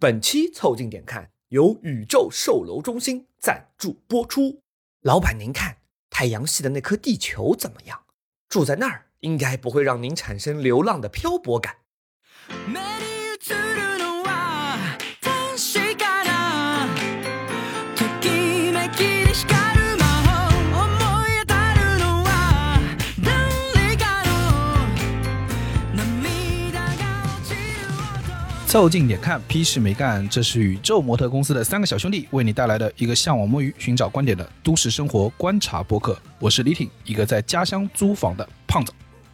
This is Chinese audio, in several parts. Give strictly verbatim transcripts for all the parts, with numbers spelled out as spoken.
本期凑近点看由宇宙售楼中心赞助播出。老板您看，太阳系的那颗地球怎么样？住在那儿应该不会让您产生流浪的漂泊感。凑近点看，屁事没干，这是宇宙模特公司的三个小兄弟为你带来的一个向往摸鱼寻找观点的都市生活观察播客。我是李挺，一个在家乡租房的胖子。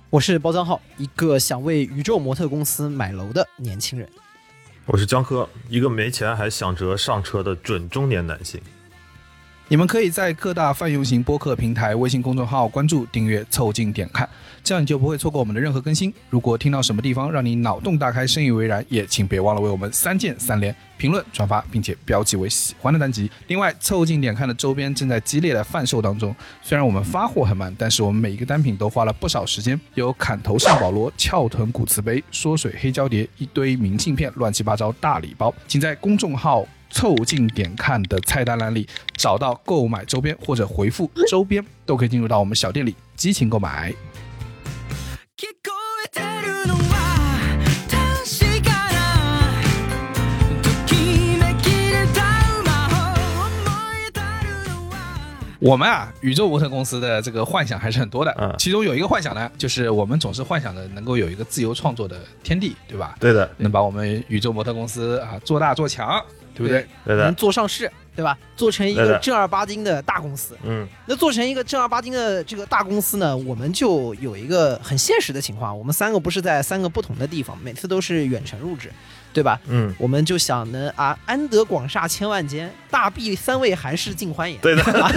我是包张浩，一个想为宇宙模特公司买楼的年轻人。我是江科，一个没钱还想着上车的准中年男性。你们可以在各大泛用型播客平台、微信公众号关注订阅凑近点看，这样你就不会错过我们的任何更新。如果听到什么地方让你脑洞大开、深以为然，也请别忘了为我们三键三连、评论、转发，并且标记为喜欢的单集。另外，凑近点看的周边正在激烈的贩售当中，虽然我们发货很慢，但是我们每一个单品都花了不少时间，有砍头上保罗、翘臀骨瓷杯、缩水黑胶碟、一堆明信片、乱七八糟大礼包，请在公众号凑近点看的菜单栏里找到购买周边，或者回复周边都可以进入到我们小店里激情购买。我们啊，宇宙模特公司的这个幻想还是很多的、嗯、其中有一个幻想呢，就是我们总是幻想的能够有一个自由创作的天地，对吧？对的，能把我们宇宙模特公司啊做大做强，对不 对, 对, 对的，能做上市，对吧？做成一个正儿八经的大公司。嗯，那做成一个正儿八经的这个大公司呢，我们就有一个很现实的情况，我们三个不是在三个不同的地方，每次都是远程录制，对吧？嗯，我们就想能啊，安得广厦千万间，大庇三位寒士尽欢颜。对的，啊、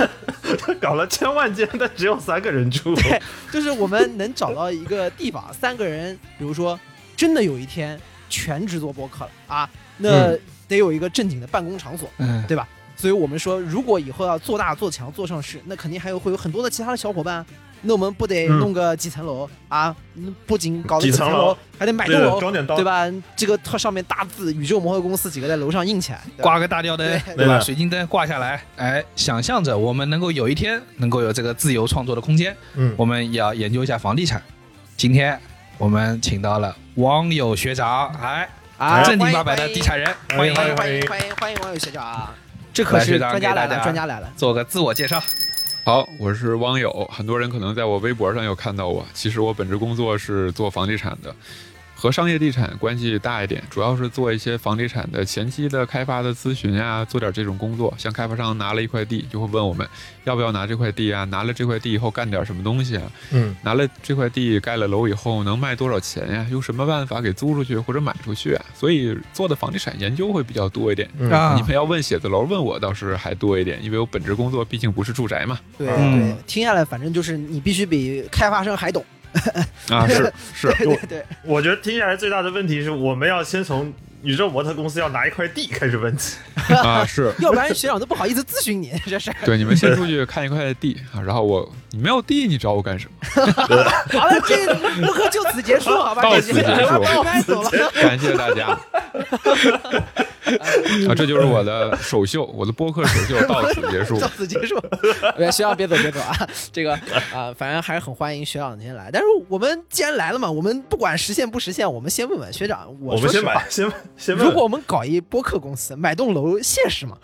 他搞了千万间，但只有三个人住。对，就是我们能找到一个地方，三个人，比如说，真的有一天全职做播客了啊，那得有一个正经的办公场所，嗯、对吧？所以我们说，如果以后要做大做强做上市，那肯定还有会有很多的其他的小伙伴。那我们不得弄个几层楼、嗯、啊？不仅搞了几层 楼, 几层楼还得买栋楼，装点刀，对吧？这个它上面大字宇宙模特公司几个在楼上印起来，挂个大吊灯， 对, 对吧？水晶灯挂下来，哎，想象着我们能够有一天能够有这个自由创作的空间。嗯，我们也要研究一下房地产。今天我们请到了网友学长，哎，啊、正经八百的地产人，欢迎欢迎欢迎欢迎欢迎网友学长啊！这可是专家来了，专家来了，做个自我介绍。好，我是汪友，很多人可能在我微博上有看到我。其实我本职工作是做房地产的，和商业地产关系大一点，主要是做一些房地产的前期的开发的咨询啊，做点这种工作。像开发商拿了一块地，就会问我们要不要拿这块地啊，拿了这块地以后干点什么东西啊，嗯，拿了这块地盖了楼以后能卖多少钱呀、啊？用什么办法给租出去或者买出去啊？所以做的房地产研究会比较多一点、嗯、你们要问写字楼，问我倒是还多一点，因为我本职工作毕竟不是住宅嘛。对、嗯、对，听下来反正就是你必须比开发商还懂啊，是是，对对对，我，我觉得听下来最大的问题是，我们要先从宇宙模特公司要拿一块地开始问起啊，是，要不然学长都不好意思咨询你这事。对，你们先出去看一块地，然后我你没有地，你找我干什么？好了，这播客就此结束，好吧？到此结束，拜拜，感谢大家。啊，这就是我的首秀，我的播客首秀到此结束，到此结束。学长别走别走啊，这个啊、呃，反正还是很欢迎学长今天来。但是我们既然来了嘛，我们不管实现不实现，我们先问问学长。我, 我们先买，先先问。如果我们搞一播客公司，买栋楼现实吗？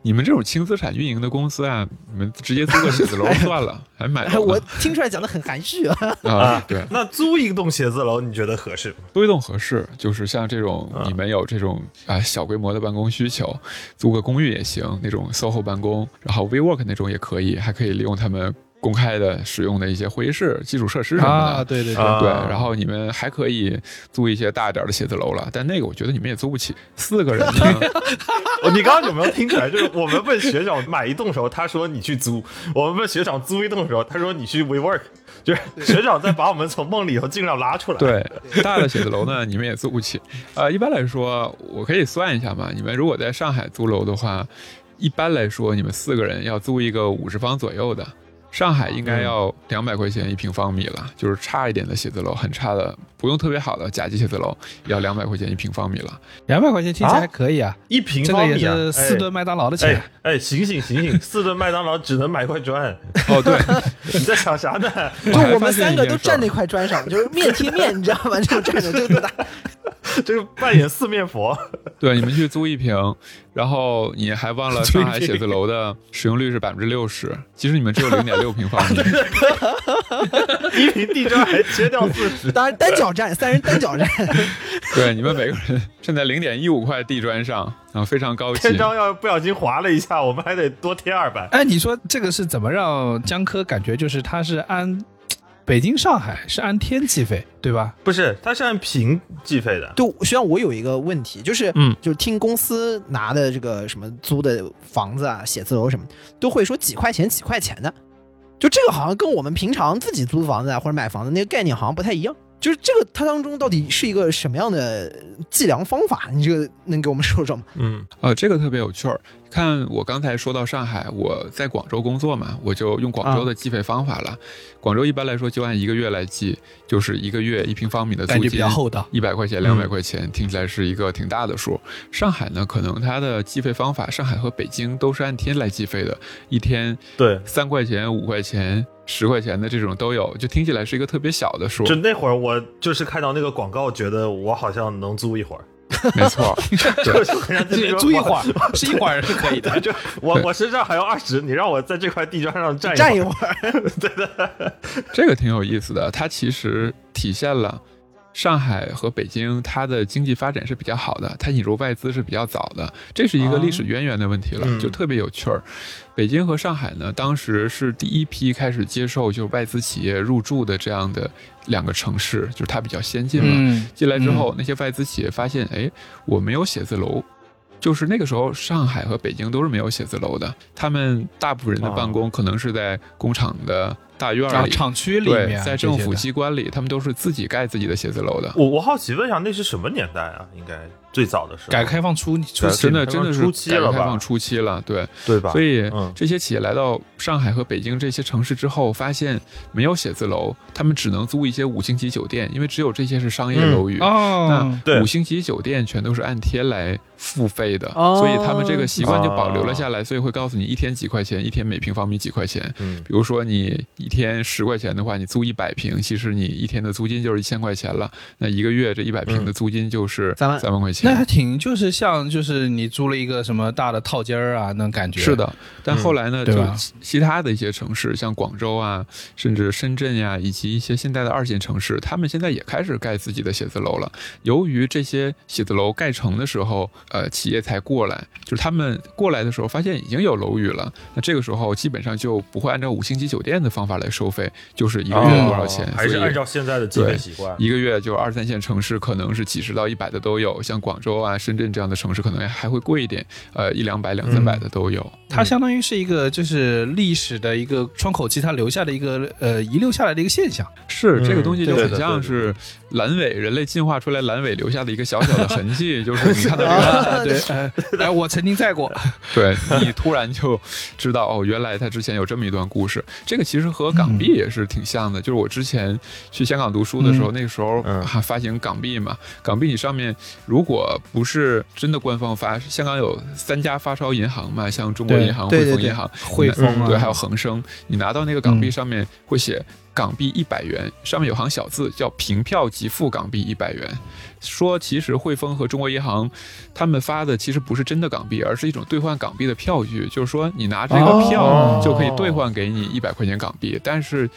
你们这种轻资产运营的公司啊，你们直接租个写字楼算了，还买、啊？我听出来讲的很含蓄啊。啊，对。那租一栋写字楼，你觉得合适吗？租一栋合适，就是像这种、啊、你们有这种啊小规模。模的办公需求，租个公寓也行，那种 S O H O 办公，然后 WeWork 那种也可以，还可以利用他们公开的使用的一些会议室、基础设施什么的。啊、对对对、啊、对。然后你们还可以租一些大一点的写字楼了，但那个我觉得你们也租不起。四个人呢？你刚刚有没有听出来？就是我们问学长买一栋的时候，他说你去租；我们问学长租一栋的时候，他说你去 WeWork。就是学长在把我们从梦里头尽量拉出来。对，大的写字楼呢，你们也租不起。呃，一般来说，我可以算一下嘛。你们如果在上海租楼的话，一般来说，你们四个人要租一个五十方左右的。上海应该要两百块钱一平方米了，就是差一点的写字楼，很差的，不用特别好的甲级写字楼，也要两百块钱一平方米了。两百块钱听起来还可以啊，一平方米啊，这个也是四顿麦当劳的钱。哎，哎哎醒醒醒醒，四顿麦当劳只能买块砖。哦，对，你在想啥呢？就我们三个都站那块砖上，就是面贴面，你知道吗？就站着就多大。就是扮演四面佛对，你们去租一平，然后你还忘了上海写字楼的使用率是 百分之六十， 其实你们只有 零点六 平方米一平地砖还切掉四十，当然单脚站，三人单脚站对，你们每个人站在 零点一五 块地砖上，然后非常高级，天章要不小心滑了一下，我们还得多贴二百。哎，你说这个是怎么让江科感觉就是他是按北京上海是按天计费对吧？不是，它是按平计费的。对，实际上我有一个问题，就是嗯，就是听公司拿的这个什么租的房子啊，写字楼什么都会说几块钱几块钱的，就这个好像跟我们平常自己租房子啊或者买房子那个概念好像不太一样，就是这个它当中到底是一个什么样的计量方法，你这个能给我们说说吗？嗯，呃，这个特别有趣儿。看我刚才说到上海，我在广州工作嘛，我就用广州的计费方法了。啊、广州一般来说就按一个月来计，就是一个月一平方米的租金，感觉比较厚道，一百块钱、两百块钱，听起来是一个挺大的数。上海呢，可能它的计费方法，上海和北京都是按天来计费的，一天对三块钱、五块钱。十块钱的这种都有，就听起来是一个特别小的数。就那会儿我就是看到那个广告，觉得我好像能租一会儿。没错，对租一会儿是一会儿是可以的。就我我身上还有二十，你让我在这块地砖上站一站一会儿，对的。这个挺有意思的，它其实体现了上海和北京它的经济发展是比较好的，它引入外资是比较早的，这是一个历史渊源的问题了，啊、就特别有趣儿。嗯，北京和上海呢，当时是第一批开始接受就外资企业入驻的这样的两个城市，就是它比较先进嘛。嗯，进来之后，那些外资企业发现，哎，我没有写字楼。就是那个时候上海和北京都是没有写字楼的，他们大部分人的办公可能是在工厂的大院里、啊、厂区里面，在政府机关里，他们都是自己盖自己的写字楼的。我我好奇问一下，那是什么年代啊？应该最早的时候，改革开放初初期，真的真的是改革开放初期了，对对吧？所以、嗯、这些企业来到上海和北京这些城市之后，发现没有写字楼，他们只能租一些五星级酒店，因为只有这些是商业楼宇。嗯哦、那五星级酒店全都是按天来付费的，哦、所以他们这个习惯就保留了下来。哦、所以会告诉你一天几块钱，一天每平方米几块钱。嗯、比如说你一一天十块钱的话，你租一百平，其实你一天的租金就是一千块钱了。那一个月这一百平的租金就是三万三万块钱，那还挺就是像就是你租了一个什么大的套间啊，那感觉是的。但后来呢，嗯、就其他的一些城市，像广州啊，甚至深圳呀、啊，以及一些现代的二线城市，他们现在也开始盖自己的写字楼了。由于这些写字楼盖成的时候，呃，企业才过来，就是他们过来的时候发现已经有楼宇了，那这个时候基本上就不会按照五星级酒店的方法来收费，就是一个月多少钱，哦、还是按照现在的计费习惯，一个月就二三线城市可能是几十到一百的都有，像广州啊、深圳这样的城市可能还会贵一点，呃，一两百、两三百的都有。嗯、它相当于是一个就是历史的一个窗口期，它留下的一个呃遗留下来的一个现象。是、嗯、这个东西就很像是阑尾，人类进化出来阑尾留下的一个小小的痕迹，就是你看到这个，对，哎、呃，我曾经在过，对你突然就知道哦，原来他之前有这么一段故事。这个其实和港币也是挺像的，就是我之前去香港读书的时候，嗯、那个时候、啊、发行港币嘛，港币你上面如果不是真的官方发，香港有三家发钞银行嘛，像中国银行、汇丰银行、汇丰、啊、对，还有恒生，你拿到那个港币上面会写港币一百元，上面有行小字叫凭票即付港币一百元。说其实汇丰和中国银行他们发的其实不是真的港币，而是一种兑换港币的票据，就是说你拿这个票就可以兑换给你一百块钱港币，哦、但是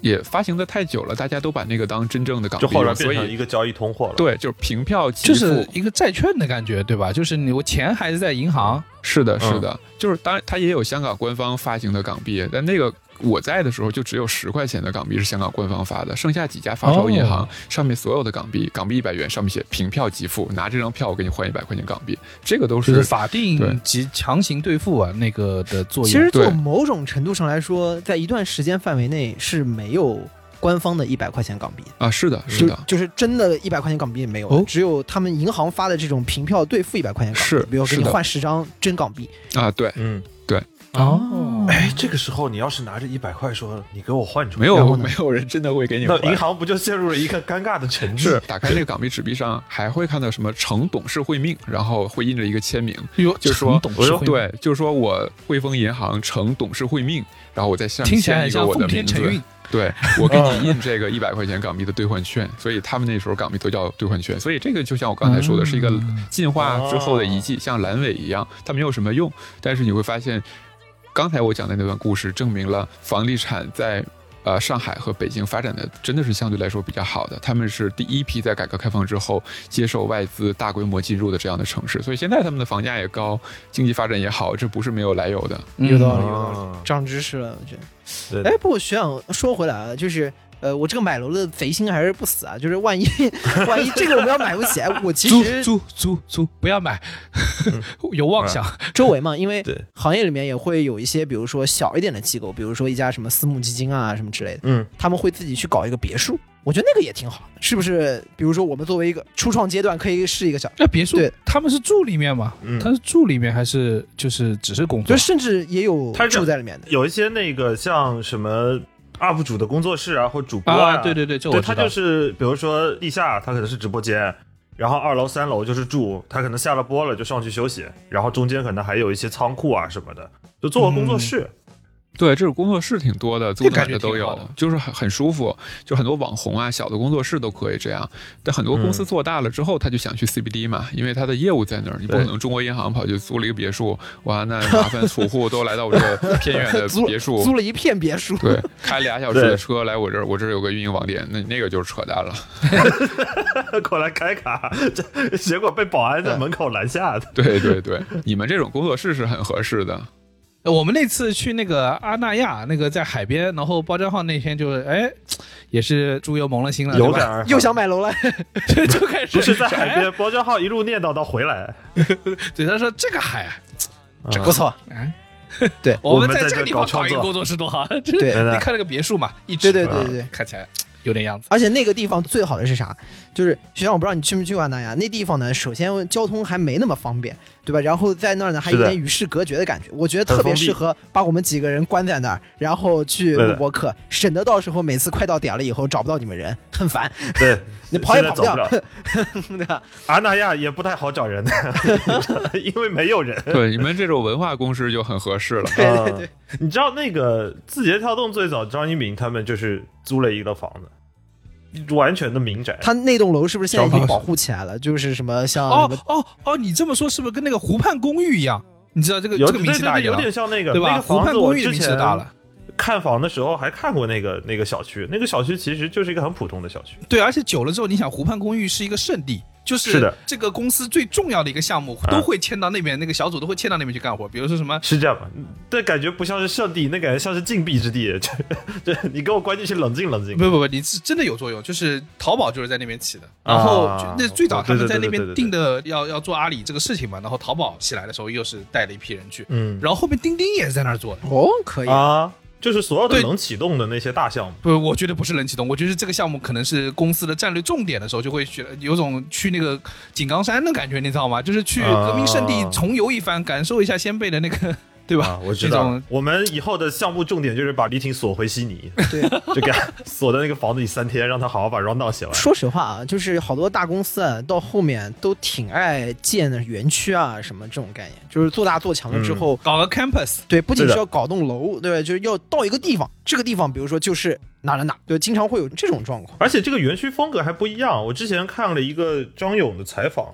也发行的太久了，大家都把那个当真正的港币了，就后来变成一个交易通货了。对，就是凭票即付，就是一个债券的感觉，对吧？就是你我钱还是在银行。是的，是的，嗯、就是当然它也有香港官方发行的港币，但那个。我在的时候就只有十块钱的港币是香港官方发的，剩下几家发钞银行上面所有的港币，港币一百元上面写凭票即付，拿这张票我给你换一百块钱港币，这个都是法定及强行兑付啊那个的作用。其实从某种程度上来说，在一段时间范围内是没有官方的一百块钱港币啊，是的，是的，就，就是真的一百块钱港币也没有，哦、只有他们银行发的这种凭票兑付一百块钱港币，比如给你换十张真港币啊，对，嗯，对，哦。哦，哎，这个时候你要是拿着一百块说你给我换出来，没有没有人真的会给你换，那银行不就陷入了一个尴尬的沉寂？打开那个港币纸币上还会看到什么成董事会命，然后会印着一个签名，就是说董事会，对，就是说我汇丰银行成董事会命，然后我在下面签一个我的名字。对，我给你印这个一百块钱港币的兑换券，所以他们那时候港币都叫兑换券。所以这个就像我刚才说的，是一个进化之后的遗迹，像阑尾一样，它没有什么用。但是你会发现，刚才我讲的那段故事证明了房地产在呃上海和北京发展的真的是相对来说比较好的，他们是第一批在改革开放之后接受外资大规模进入的这样的城市，所以现在他们的房价也高，经济发展也好，这不是没有来由的。有道理，有道理，长知识了，我觉得。哎，不过学长说回来啊，就是呃，我这个买楼的贼心还是不死啊，就是万一万一这个我们要买不起，我其实租租租租不要买，有妄想。周围嘛，因为行业里面也会有一些，比如说小一点的机构，比如说一家什么私募基金啊什么之类的，嗯，他们会自己去搞一个别墅，我觉得那个也挺好的，是不是？比如说我们作为一个初创阶段，可以试一个小那别墅，对，他们是住里面嘛，嗯，他是住里面还是就是只是工作？就甚至也有住在里面的，有一些那个像什么。U P 主的工作室啊，或主播 啊, 啊，对对对，这我知道。对，他就是比如说地下，他可能是直播间，然后二楼、三楼就是住，他可能下了播了就上去休息，然后中间可能还有一些仓库啊什么的，就做个工作室。嗯，对，这种工作室挺多的，租感觉都有，就是很很舒服。就很多网红啊，小的工作室都可以这样。但很多公司做大了之后，嗯，他就想去 C B D 嘛，因为他的业务在那儿。你不可能中国银行跑去租了一个别墅，哇，那麻烦储户都来到我这偏远的别墅，租, 租了一片别墅，对，开俩小时的车来我这儿，我这儿有个运营网点，那那个就是扯淡了。过来开卡，这结果被保安在门口拦下的。对对对，你们这种工作室是很合适的。我们那次去那个阿那亚，那个在海边，然后包浆号那天就是，哎，也是猪油蒙了心了，有点又想买楼了，就开始不是在海边，包浆号一路念叨到回来，对他说这个海，这不错，嗯，对，我们在这个地方搞一个工作室多好，对，你看那个别墅嘛，一直对对对对，看起来有点样子，而且那个地方最好的是啥？就是学校，我不知道你去没去过阿那亚那地方呢。首先交通还没那么方便，对吧？然后在那儿呢还有点与世隔绝的感觉，我觉得特别适合把我们几个人关在那儿，然后去录播客，省得到时候每次快到点了以后找不到你们人，很烦。对，你跑也跑不掉，对吧？阿那亚也不太好找人的，因为没有人。对，你们这种文化公司就很合适了。对对对，嗯，你知道那个字节跳动最早张一鸣他们就是租了一个房子。完全的民宅，他那栋楼是不是现在已经保护起来了？就是什么像哦哦哦，你这么说是不是跟那个湖畔公寓一样？你知道这个这个名气大一点，有点像那个对吧？那个湖畔公寓名气大了。看房的时候还看过那个那个小区，那个小区其实就是一个很普通的小区。对，而且久了之后，你想湖畔公寓是一个圣地。就是这个公司最重要的一个项目都会迁到那边，嗯，那个小组都会迁到那边去干活，比如说什么是这样吧？但感觉不像是圣地，那感觉像是禁闭之地。这你给我关进去冷静冷静。不不不，你是真的有作用。就是淘宝就是在那边起的，然后，啊，那最早他们在那边定的要要做阿里这个事情嘛，然后淘宝起来的时候又是带了一批人去，嗯，然后后面钉钉也是在那儿做的。哦，可以啊。就是所有的能启动的那些大项目，不，我觉得不是能启动，我觉得这个项目可能是公司的战略重点的时候，就会选有种去那个井冈山的感觉，你知道吗？就是去革命圣地重游一番，啊，感受一下先辈的那个，对吧？啊，我知道。我们以后的项目重点就是把李挺锁回悉尼，对，就给他锁在那个房子里三天，让他好好把 round 写完。说实话啊，就是好多大公司啊，到后面都挺爱建园区啊，什么这种概念，就是做大做强了之后，嗯，搞个 campus， 对，不仅是要搞栋楼，对吧？就是要到一个地方，这个地方，比如说就是哪哪哪，对，经常会有这种状况。而且这个园区风格还不一样。我之前看了一个张勇的采访。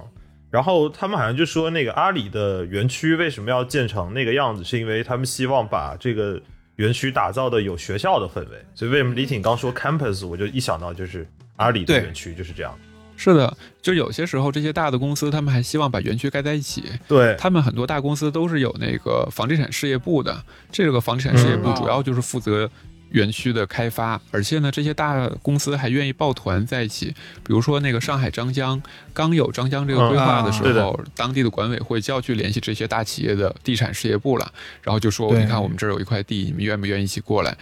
然后他们好像就说那个阿里的园区为什么要建成那个样子，是因为他们希望把这个园区打造的有学校的氛围，所以为什么李挺刚说 campus， 我就一想到就是阿里的园区就是这样。是的，就有些时候这些大的公司他们还希望把园区盖在一起。对，他们很多大公司都是有那个房地产事业部的，这个房地产事业部主要就是负责园区的开发，而且呢，这些大公司还愿意抱团在一起。比如说那个上海张江，刚有张江这个规划的时候，嗯啊，当地的管委会就要去联系这些大企业的地产事业部了，然后就说：“你看，我们这儿有一块地，你们愿不愿意一起过来？”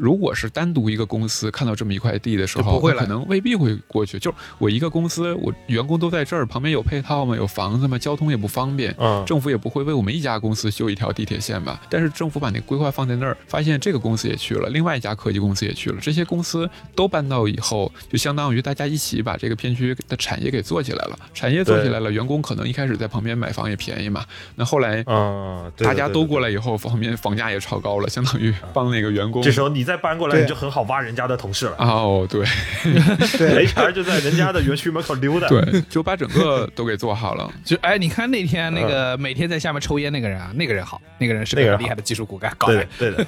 如果是单独一个公司看到这么一块地的时候，不会可能未必会过去。就是我一个公司，我员工都在这儿，旁边有配套吗？有房子吗？交通也不方便，嗯，政府也不会为我们一家公司修一条地铁线吧？但是政府把那规划放在那儿，发现这个公司也去了，另外一家科技公司也去了，这些公司都搬到以后，就相当于大家一起把这个片区的产业给做起来了。产业做起来了，员工可能一开始在旁边买房也便宜嘛，那后来啊，大家都过来以后，旁边房价也炒高了，相当于帮那个员工。这时候你再搬过来，你就很好挖人家的同事了。哦，对，对，H R 就在人家的园区门口溜达，对，就把整个都给做好了。就哎，你看那天那个每天在下面抽烟那个人啊，那个人好，那个人是个厉害的技术骨干，搞的，对的，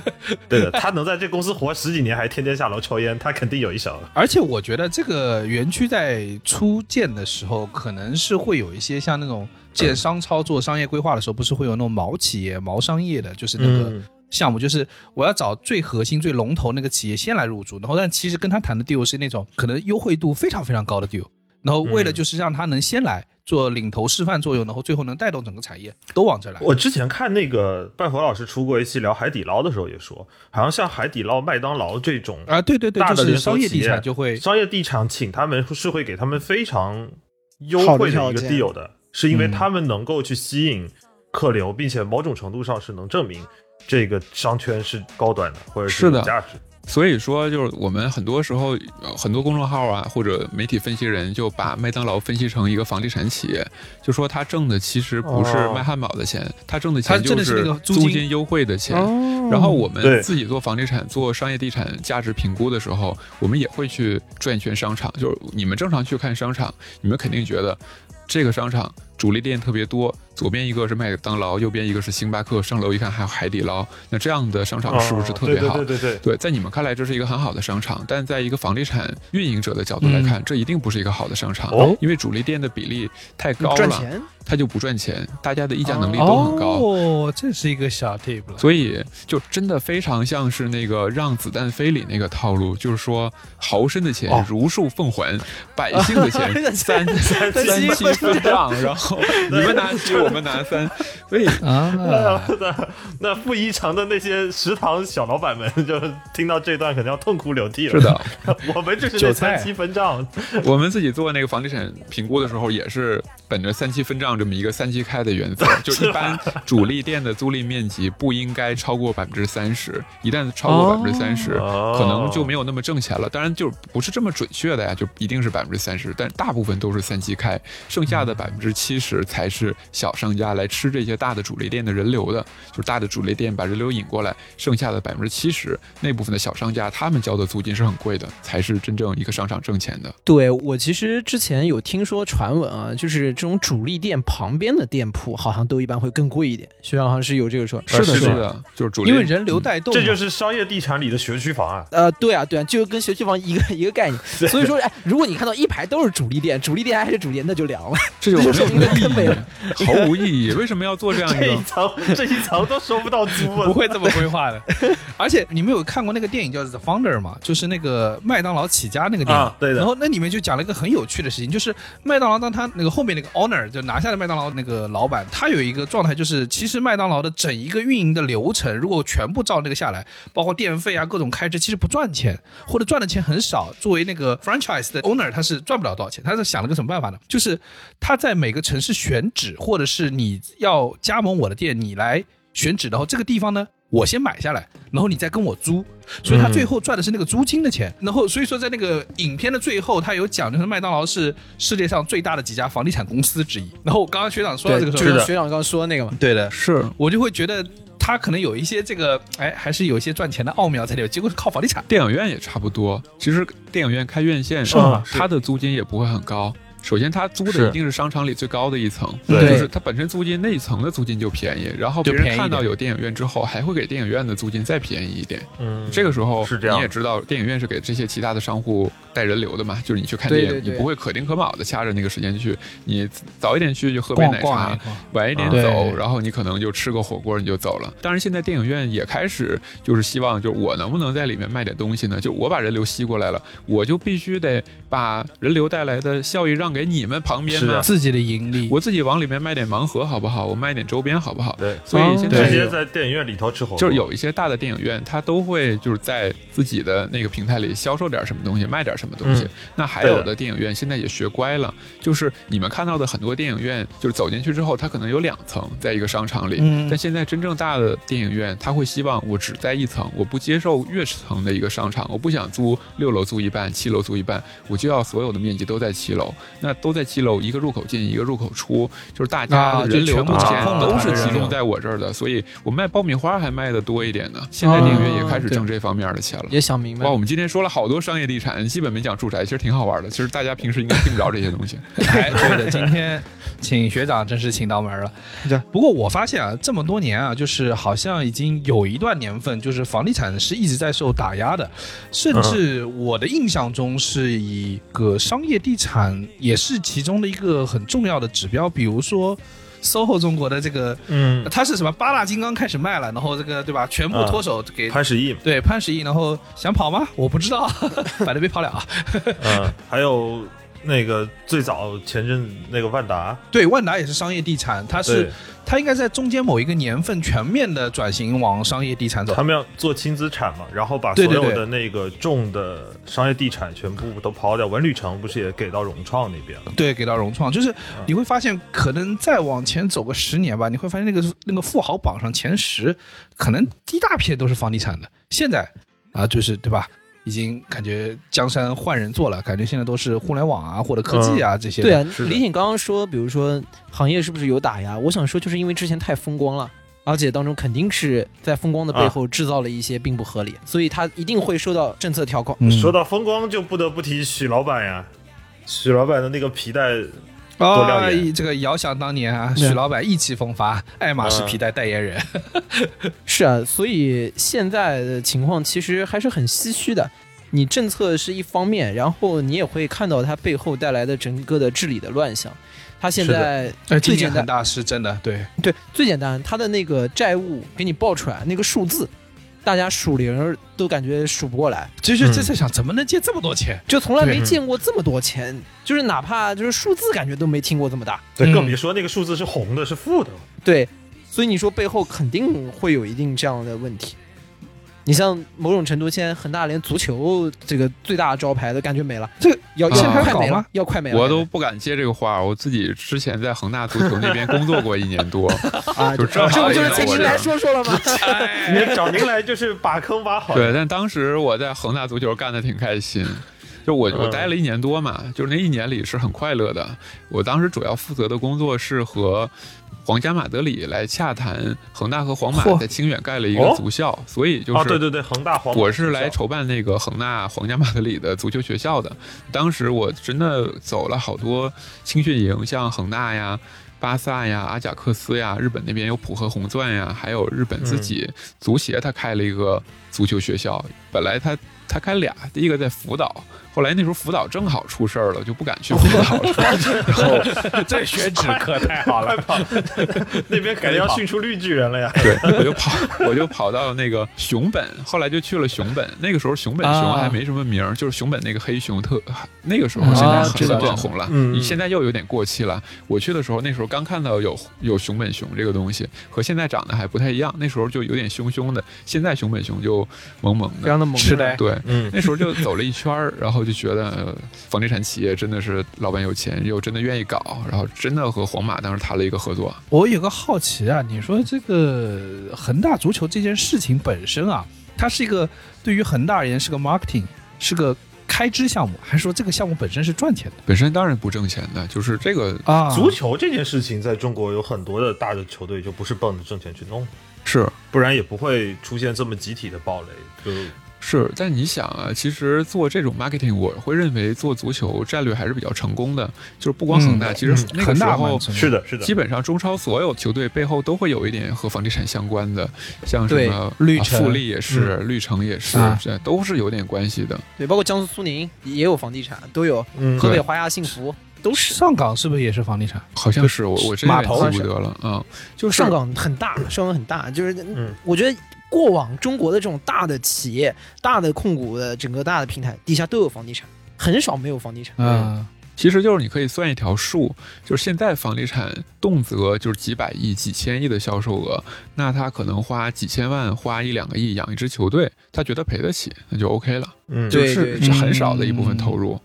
对的，他能在这公司活十几年，还天天下楼抽烟，他肯定有一手。而且我觉得这个园区在初建的时候，可能是会有一些像那种建商操作商业规划的时候，不是会有那种毛企业、毛商业的，就是那个。嗯项目就是我要找最核心最龙头那个企业先来入驻，然后但其实跟他谈的 deal 是那种可能优惠度非常非常高的 deal， 然后为了就是让他能先来做领头示范作用，然后最后能带动整个产业都往这来。我之前看那个半佛老师出过一期聊海底捞的时候也说，好像像海底捞、麦当劳这种啊，对对对，就是商业地产就会商业地产请他们是会给他们非常优惠的一个 deal 的，是因为他们能够去吸引客流，并且某种程度上是能证明。这个商圈是高端的，或者是有价值。所以说，就是我们很多时候，很多公众号啊，或者媒体分析人就把麦当劳分析成一个房地产企业，就说他挣的其实不是卖汉堡的钱，哦、他挣的钱就是租金优惠的钱。然后我们自己做房地产、做商业地产价值评估的时候，我们也会去转一圈商场。就是你们正常去看商场，你们肯定觉得这个商场主力店特别多。左边一个是麦当劳，右边一个是星巴克，上楼一看还有海底捞，那这样的商场是不是特别好？哦、对对对 对, 对, 对，在你们看来这是一个很好的商场，但在一个房地产运营者的角度来看，嗯、这一定不是一个好的商场，哦、因为主力店的比例太高了，它就不赚钱，大家的议价能力都很高。哦，这是一个小 tip 了。所以就真的非常像是那个让子弹飞里那个套路，就是说豪绅的钱、哦、如数奉还，百姓的钱、哦、三三三七分账，然后你们拿去。我们拿三，所以啊，那那富一城的那些食堂小老板们，就听到这段肯定要痛哭流涕了。是的，我们就是那三七分账。我们自己做那个房地产评估的时候，也是本着三七分账这么一个三七开的原则，就一般主力店的租赁面积不应该超过百分之三十，一旦超过百分之三十，可能就没有那么挣钱了。当然，就不是这么准确的呀，就一定是百分之三十，但大部分都是三七开，剩下的百分之七十才是小商家来吃这些大的主力店的人流的，就是大的主力店把人流引过来，剩下的百分之七十那部分的小商家，他们交的租金是很贵的，才是真正一个商场挣钱的。对，我其实之前有听说传闻啊，就是这种主力店旁边的店铺好像都一般会更贵一点，学长好像是有这个说，是的，是的，就是主力，因为人流带动、嗯，这就是商业地产里的学区房啊。呃，对啊，对啊，就跟学区房一个一个概念。所以说，哎，如果你看到一排都是主力店，主力店还是主力店，那就凉了，这就没有那个根本了。毫无意义，为什么要做这样一个？这一层这一层都收不到租啊，不会这么规划的。而且你们有看过那个电影叫《The Founder》吗？就是那个麦当劳起家那个电影。啊、对的。然后那里面就讲了一个很有趣的事情，就是麦当劳当他那个后面那个 owner 就拿下了麦当劳那个老板，他有一个状态就是，其实麦当劳的整一个运营的流程，如果全部照那个下来，包括电费啊各种开支，其实不赚钱，或者赚的钱很少。作为那个 franchise 的 owner， 他是赚不了多少钱。他是想了个什么办法呢？就是他在每个城市选址或者。或者是你要加盟我的店，你来选址，然后这个地方呢我先买下来，然后你再跟我租，所以他最后赚的是那个租金的钱。嗯、然后所以说在那个影片的最后他有讲，就是麦当劳是世界上最大的几家房地产公司之一。然后刚刚学长说到这个时候，就是学长刚刚说那个嘛，对的，是我就会觉得他可能有一些这个，哎，还是有一些赚钱的奥妙在里，结果是靠房地产。电影院也差不多，其实电影院开院线是吧，他的租金也不会很高。首先他租的一定是商场里最高的一层，就是他本身租金那一层的租金就便宜，然后别人看到有电影院之后还会给电影院的租金再便宜一点。嗯，这个时候是这样，你也知道电影院是给这些其他的商户带人流的嘛，就是你去看电影，对对对，你不会可丁可卯的掐着那个时间去，你早一点去就喝杯奶茶，晚一点走，然后你可能就吃个火锅你就走了。当然现在电影院也开始就是希望，就是我能不能在里面卖点东西呢，就我把人流吸过来了，我就必须得把人流带来的效益让给你们旁边嘛，自己的盈利，我自己往里面卖点盲盒好不好，我卖点周边好不好。对，所以现在直接在电影院里头吃火锅，就是有一些大的电影院它都会就是在自己的那个平台里销售点什么东西，卖点什么东西、嗯、那还有的电影院现在也学乖了，就是你们看到的很多电影院就是走进去之后它可能有两层在一个商场里、嗯、但现在真正大的电影院它会希望我只在一层，我不接受越层的一个商场，我不想租六楼租一半七楼租一半，我就要所有的面积都在七楼，那都在七楼一个入口进一个入口出，就是大家的人流目前都是集中在我这儿的、啊、所以我卖爆米花还卖的多一点呢。现在电影院也开始挣这方面的钱了、啊、也想明白哇，我们今天说了好多商业地产，基本没讲住宅，其实挺好玩的，其实大家平时应该听不着这些东西哎，对的，今天请学长真是请到门了。不过我发现啊，这么多年啊，就是好像已经有一段年份就是房地产是一直在受打压的，甚至我的印象中是一个商业地产也是其中的一个很重要的指标，比如说S O H O 中国的这个，嗯，它是什么？八大金刚开始卖了，然后这个对吧？全部脱手给、嗯、潘石屹，对潘石屹，然后想跑吗？我不知道，反正别跑了啊。嗯，还有那个最早前阵那个万达，对，万达也是商业地产，它是。他应该在中间某一个年份全面的转型往商业地产走，他们要做轻资产嘛，然后把所有的那个重的商业地产全部都抛掉，文旅城不是也给到融创那边了？对，给到融创，就是你会发现可能再往前走个十年吧，你会发现那个那个富豪榜上前十可能一大片都是房地产的，现在啊就是对吧，已经感觉江山换人做了，感觉现在都是互联网啊或者科技啊、嗯、这些。对啊，李挺刚刚说比如说行业是不是有打压，我想说就是因为之前太风光了，而且当中肯定是在风光的背后制造了一些并不合理、啊、所以他一定会受到政策调控、嗯、说到风光就不得不提许老板呀，许老板的那个皮带多亮眼、哦、这个遥想当年啊，许老板意气风发，爱马仕皮带代言人、嗯、是啊，所以现在的情况其实还是很唏嘘的，你政策是一方面，然后你也会看到它背后带来的整个的治理的乱象，它现在最简单是很大，是真的，对对，最简单，它的那个债务给你报出来那个数字，大家数零都感觉数不过来，其实这在想怎么能借这么多钱，就从来没见过这么多钱，就是哪怕就是数字感觉都没听过这么大，对，更别说那个数字是红的是负的，对，所以你说背后肯定会有一定这样的问题。你像某种程度现在恒大连足球这个最大的招牌都感觉没了，这个要快没了，要快没了，我都不敢接这个话，我自己之前在恒大足球那边工作过一年多啊，就正好就是请您来说说了吗、哎、你找您来就是把坑挖好，对，但当时我在恒大足球干得挺开心，就我我待了一年多嘛，就是那一年里是很快乐的，我当时主要负责的工作是和皇家马德里来洽谈恒大和皇马在清远盖了一个足校、哦、所以就是、哦、对对对，恒大皇马，我是来筹办那个恒大皇家马德里的足球学校的，当时我真的走了好多青训营，像恒大呀巴萨呀阿贾克斯呀，日本那边有浦和红钻呀，还有日本自己、嗯、足协他开了一个足球学校，本来他他开俩，第一个在福岛，后来那时候福岛正好出事儿了，就不敢去福岛了。然后这选址可太好了，那边感觉要训出绿巨人了呀。对，我就跑，我就跑到那个熊本，后来就去了熊本。那个时候熊本熊还没什么名儿、啊，就是熊本那个黑熊特，那个时候现在很断红了、啊嗯，现在又有点过气了。我去的时候，那时候刚看到有有熊本熊这个东西，和现在长得还不太一样。那时候就有点凶凶的，现在熊本熊就萌萌的，非常的萌的。对，嗯，那时候就走了一圈儿，然后。就觉得房地产企业真的是老板有钱又真的愿意搞，然后真的和皇马当时谈了一个合作。我有个好奇啊，你说这个恒大足球这件事情本身啊，它是一个对于恒大而言是个 marketing 是个开支项目，还是说这个项目本身是赚钱的？本身当然不挣钱的，就是这个啊，足球这件事情在中国有很多的大的球队就不是奔着挣钱去弄，是不然也不会出现这么集体的暴雷，就是，但你想啊，其实做这种 marketing， 我会认为做足球战略还是比较成功的，就是不光恒大，嗯、其实那个时候是的，是的，基本上中超所有球队背后都会有一点和房地产相关的，像什么绿城、啊、富力也是，嗯、绿城也是，啊、是都是有点关系的。对，包括江苏苏宁也有房地产，都有，嗯、河北华夏幸福。都是上港是不是也是房地产？好像是，我我真的记不得了啊。就是上港很大，上港很大，就是、嗯、我觉得过往中国的这种大的企业、大的控股的整个大的平台底下都有房地产，很少没有房地产。嗯，其实就是你可以算一条数，就是现在房地产动辄就是几百亿、几千亿的销售额，那他可能花几千万、花一两个亿养一支球队，他觉得赔得起，那就 OK 了。嗯，就是是很少的一部分投入。嗯嗯，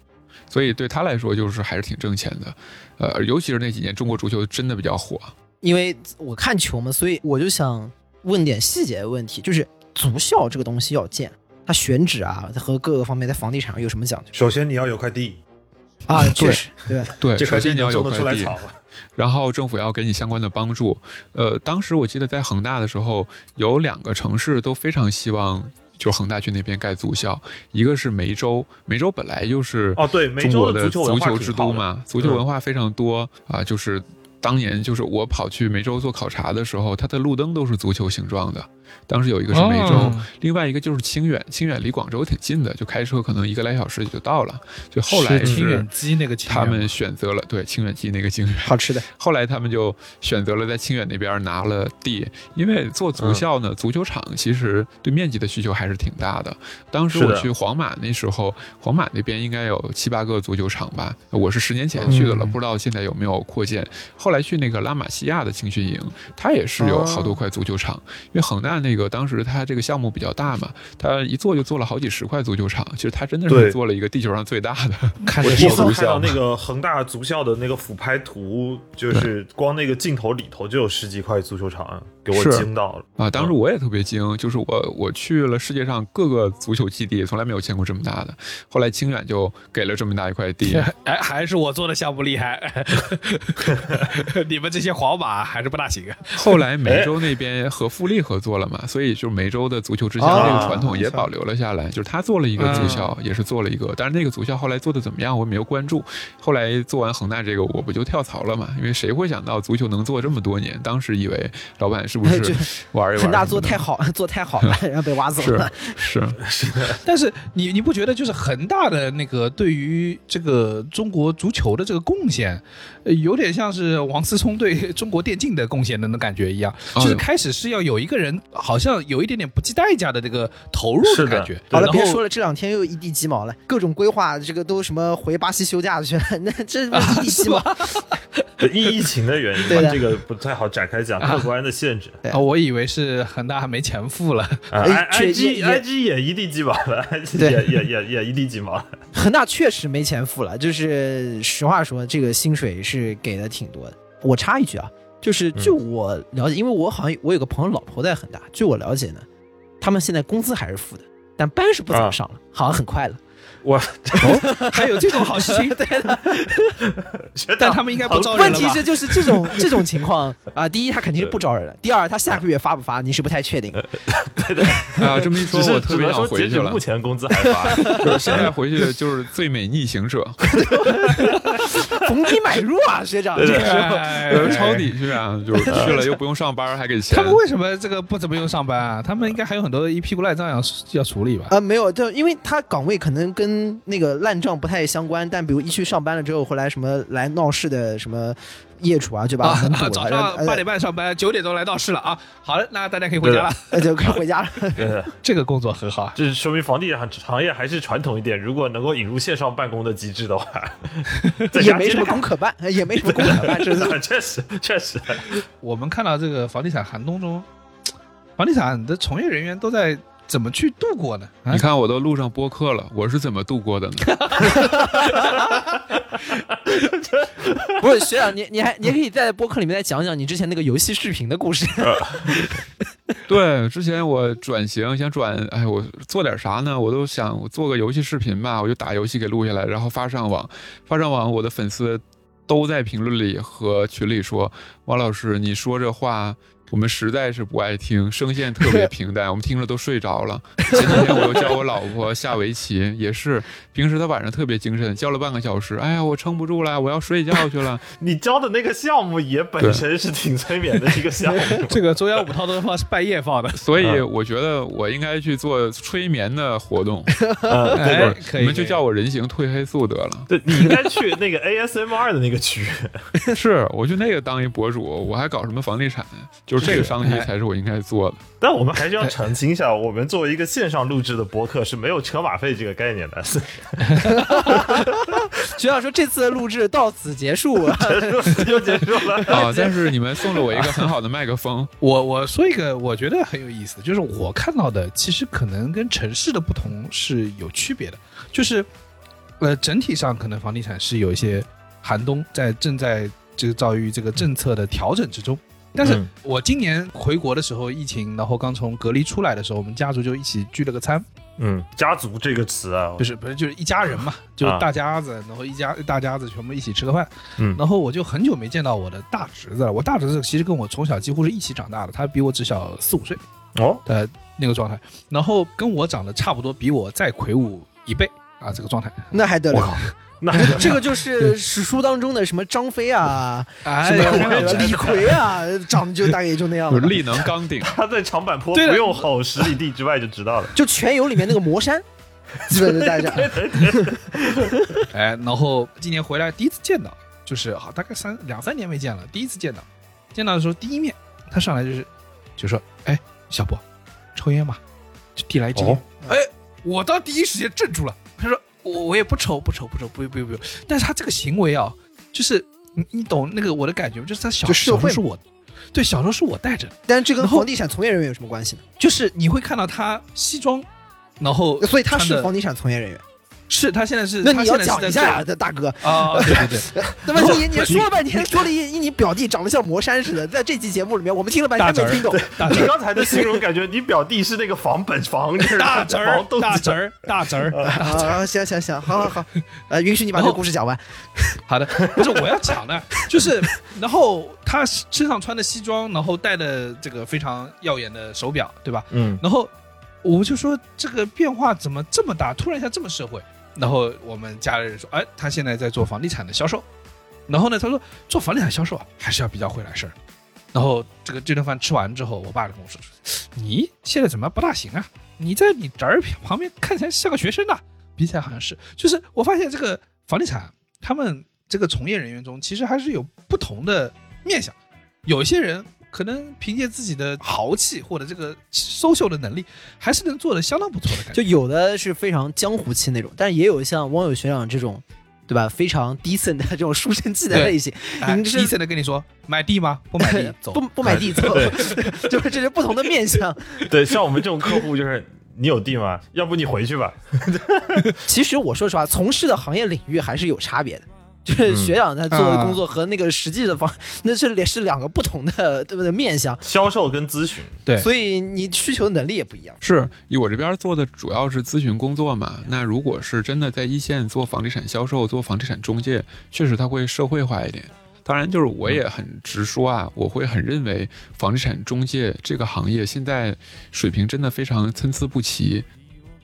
所以对他来说就是还是挺挣钱的，呃，尤其是那几年中国足球真的比较火。因为我看球嘛，所以我就想问点细节的问题，就是足校这个东西要建，它选址啊和各个方面在房地产上有什么讲究？首先你要有块地啊，确实，对对，首先你要有块地，然后政府要给你相关的帮助。呃，当时我记得在恒大的时候，有两个城市都非常希望。就是恒大去那边盖足校，一个是梅州，梅州本来就是哦对，梅州的足球之都嘛，足球文化非常多啊、呃。就是当年就是我跑去梅州做考察的时候，它的路灯都是足球形状的。当时有一个是梅州，哦、另外一个就是清远，清远离广州挺近的，就开车可能一个来小时也就到了。就后来清远鸡那个清远，他们选择了对清远鸡那个清远好吃的。后来他们就选择了在清远那边拿了地，因为做足校呢，嗯、足球场其实对面积的需求还是挺大的。当时我去皇马那时候，皇马那边应该有七八个足球场吧，我是十年前去的了，嗯、不知道现在有没有扩建。后来去那个拉玛西亚的青训营，它也是有好多块足球场，哦、因为恒大。那个当时他这个项目比较大嘛，他一做就做了好几十块足球场，其实他真的是做了一个地球上最大的。我第一次看到那个恒大足校的那个俯拍图，就是光那个镜头里头就有十几块足球场，给我惊到了啊！当时我也特别惊，就是我我去了世界上各个足球基地，从来没有见过这么大的。后来清远就给了这么大一块地，哎，还是我做的项目厉害，你们这些皇马还是不大行。后来梅州那边和富力合作了。所以就是梅州的足球之乡这个传统也保留了下来，啊、就是他做了一个足校，嗯、也是做了一个，但是那个足校后来做的怎么样我没有关注。后来做完恒大这个我不就跳槽了嘛，因为谁会想到足球能做这么多年，当时以为老板是不是玩一玩恒大做太好做太好了，然后被挖走了。是是，是但是你你不觉得就是恒大的那个对于这个中国足球的这个贡献，有点像是王思聪对中国电竞的贡献的那感觉一样，就是开始是要有一个人好像有一点点不计代价的这个投入的感觉。好了，别说了，这两天又一地鸡毛了，各种规划，这个都什么回巴西休假去了，那这一地鸡毛。啊、疫情的原因，这个不太好展开讲，客观的限制。啊、哦，我以为是恒大还没钱付了。啊、I G I G 也一地鸡毛了，也也也也一地鸡毛了。恒大确实没钱付了，就是实话说，这个薪水是给的挺多的。我插一句啊。就是据我了解，因为我好像我有个朋友老婆在恒大，据我了解呢，他们现在工资还是负的，但班是不怎么上了，啊、好像很快了。我、哦、还有这种好事情，对的。但他们应该不招人了吧？问题是就是这种这种情况啊，第一他肯定是不招人了，第二他下个月发不发你是不太确定。对对啊，这么一说我特别想回去了。目前工资还发，现在回去就是最美逆行者，逢低买入啊，学长，这个抄底去啊，就是去了又不用上班还给钱。他们为什么这个不怎么用上班啊？他们应该还有很多一屁股赖账要要处理吧？啊，没有，就因为他岗位可能跟那个烂账不太相关，但比如一去上班了之后，后来什么来闹事的什么业主啊，就把很堵了。早上八点半上班，九点钟来闹事了啊！好了，那大家可以回家了，那就可以回家了。这个工作很好，这说明房地产行业还是传统一点。如果能够引入线上办公的机制的话，也没什么功可办，也没什么功可办，真的，确实确实。我们看到这个房地产寒冬中，房地产的从业人员都在。怎么去度过呢？啊、你看我都录上播客了，我是怎么度过的呢？不是学长，你你还你可以在播客里面再讲讲你之前那个游戏视频的故事。对，之前我转型想转，哎，我做点啥呢？我都想我做个游戏视频吧，我就打游戏给录下来，然后发上网，发上网，我的粉丝都在评论里和群里说，王老师，你说这话。我们实在是不爱听，声线特别平淡，我们听着都睡着了。前几天我又教我老婆下围棋，也是平时她晚上特别精神，教了半个小时，哎呀我撑不住了，我要睡觉去了。你教的那个项目也本身是挺催眠的一个项目。这个中央五套都放是半夜放的，所以我觉得我应该去做催眠的活动。嗯、哎，你们就叫我人形褪黑素得了。对，你应该去那个 A S M R 的那个区。是，我去那个当一博主，我还搞什么房地产，就是这个商机才是我应该做的。但我们还是要澄清一下，我们作为一个线上录制的博客是没有车马费这个概念的。学长说这次的录制到此结束了，又结束了啊！但是你们送了我一个很好的麦克风。我我说一个我觉得很有意思，就是我看到的其实可能跟城市的不同是有区别的，就是呃整体上可能房地产是有一些寒冬，在正在就遭遇这个政策的调整之中。但是我今年回国的时候，疫情然后刚从隔离出来的时候，我们家族就一起聚了个餐。嗯，家族这个词啊，不是不是就是一家人嘛，就是大家子，啊、然后一家大家子全部一起吃个饭。嗯，然后我就很久没见到我的大侄子了。我大侄子其实跟我从小几乎是一起长大的，他比我只小四五岁哦，呃那个状态，然后跟我长得差不多，比我再魁梧一倍啊，这个状态。那还得了？那这个就是史书当中的什么张飞啊，哎、李逵啊，长得就大概也就那样了，力能刚鼎。他在长坂坡不用吼十里地之外就知道了，就全游里面那个魔山，基本就在这。哎，然后今年回来第一次见到，就是好大概三两三年没见了，第一次见到，见到的时候第一面他上来就是就说，哎，小波，抽烟吧，就递来一支烟。哦、哎，我当第一时间镇住了，他说。我, 我也不愁不愁不愁不不不，但是他这个行为啊，就是你你懂那个我的感觉，就是他小时候是我，对小时候是我带着，但是这跟房地产从业人员有什么关系呢？就是你会看到他西装，然后所以他是房地产从业人员，是他现在是，那你要讲一下啊，大哥啊，对对对，那么你你说了半天，说了一一你表弟长得像魔山似的，在这期节目里面我们听了半天没听懂。你刚才的形容感觉，你表弟是那个房本房大侄儿，大侄儿，大侄儿啊！行行行，好好好，呃，允许你把这个故事讲完。好的，不是我要讲的，就是然后他身上穿的西装，然后戴的这个非常耀眼的手表，对吧？嗯，然后我就说这个变化怎么这么大，突然一下这么社会。然后我们家人说，哎，他现在在做房地产的销售。然后呢，他说做房地产销售啊，还是要比较会来事儿。然后这个这顿饭吃完之后，我爸就跟我说，你现在怎么不大行啊？你在你侄儿旁边看起来像个学生的，比起来好像是。就是我发现这个房地产，他们这个从业人员中其实还是有不同的面向。有些人可能凭借自己的豪气或者这个 social 的能力，还是能做的相当不错的感觉。就有的是非常江湖气那种，但也有像汪友学长这种，对吧？非常 decent 的这种书生气的类型。你这是 decent 的跟你说买地吗？不买地，走，不不买地走，就是这是不同的面向。对，像我们这种客户就是。你有地吗？要不你回去吧。其实我说实话，从事的行业领域还是有差别的。就是学长他做的工作和那个实际的方，嗯啊、那是是两个不同的，对不对？面向销售跟咨询，对，所以你需求能力也不一样。是，以我这边做的主要是咨询工作嘛。那如果是真的在一线做房地产销售、做房地产中介，确实它会社会化一点。当然，就是我也很直说啊，我会很认为房地产中介这个行业现在水平真的非常参差不齐。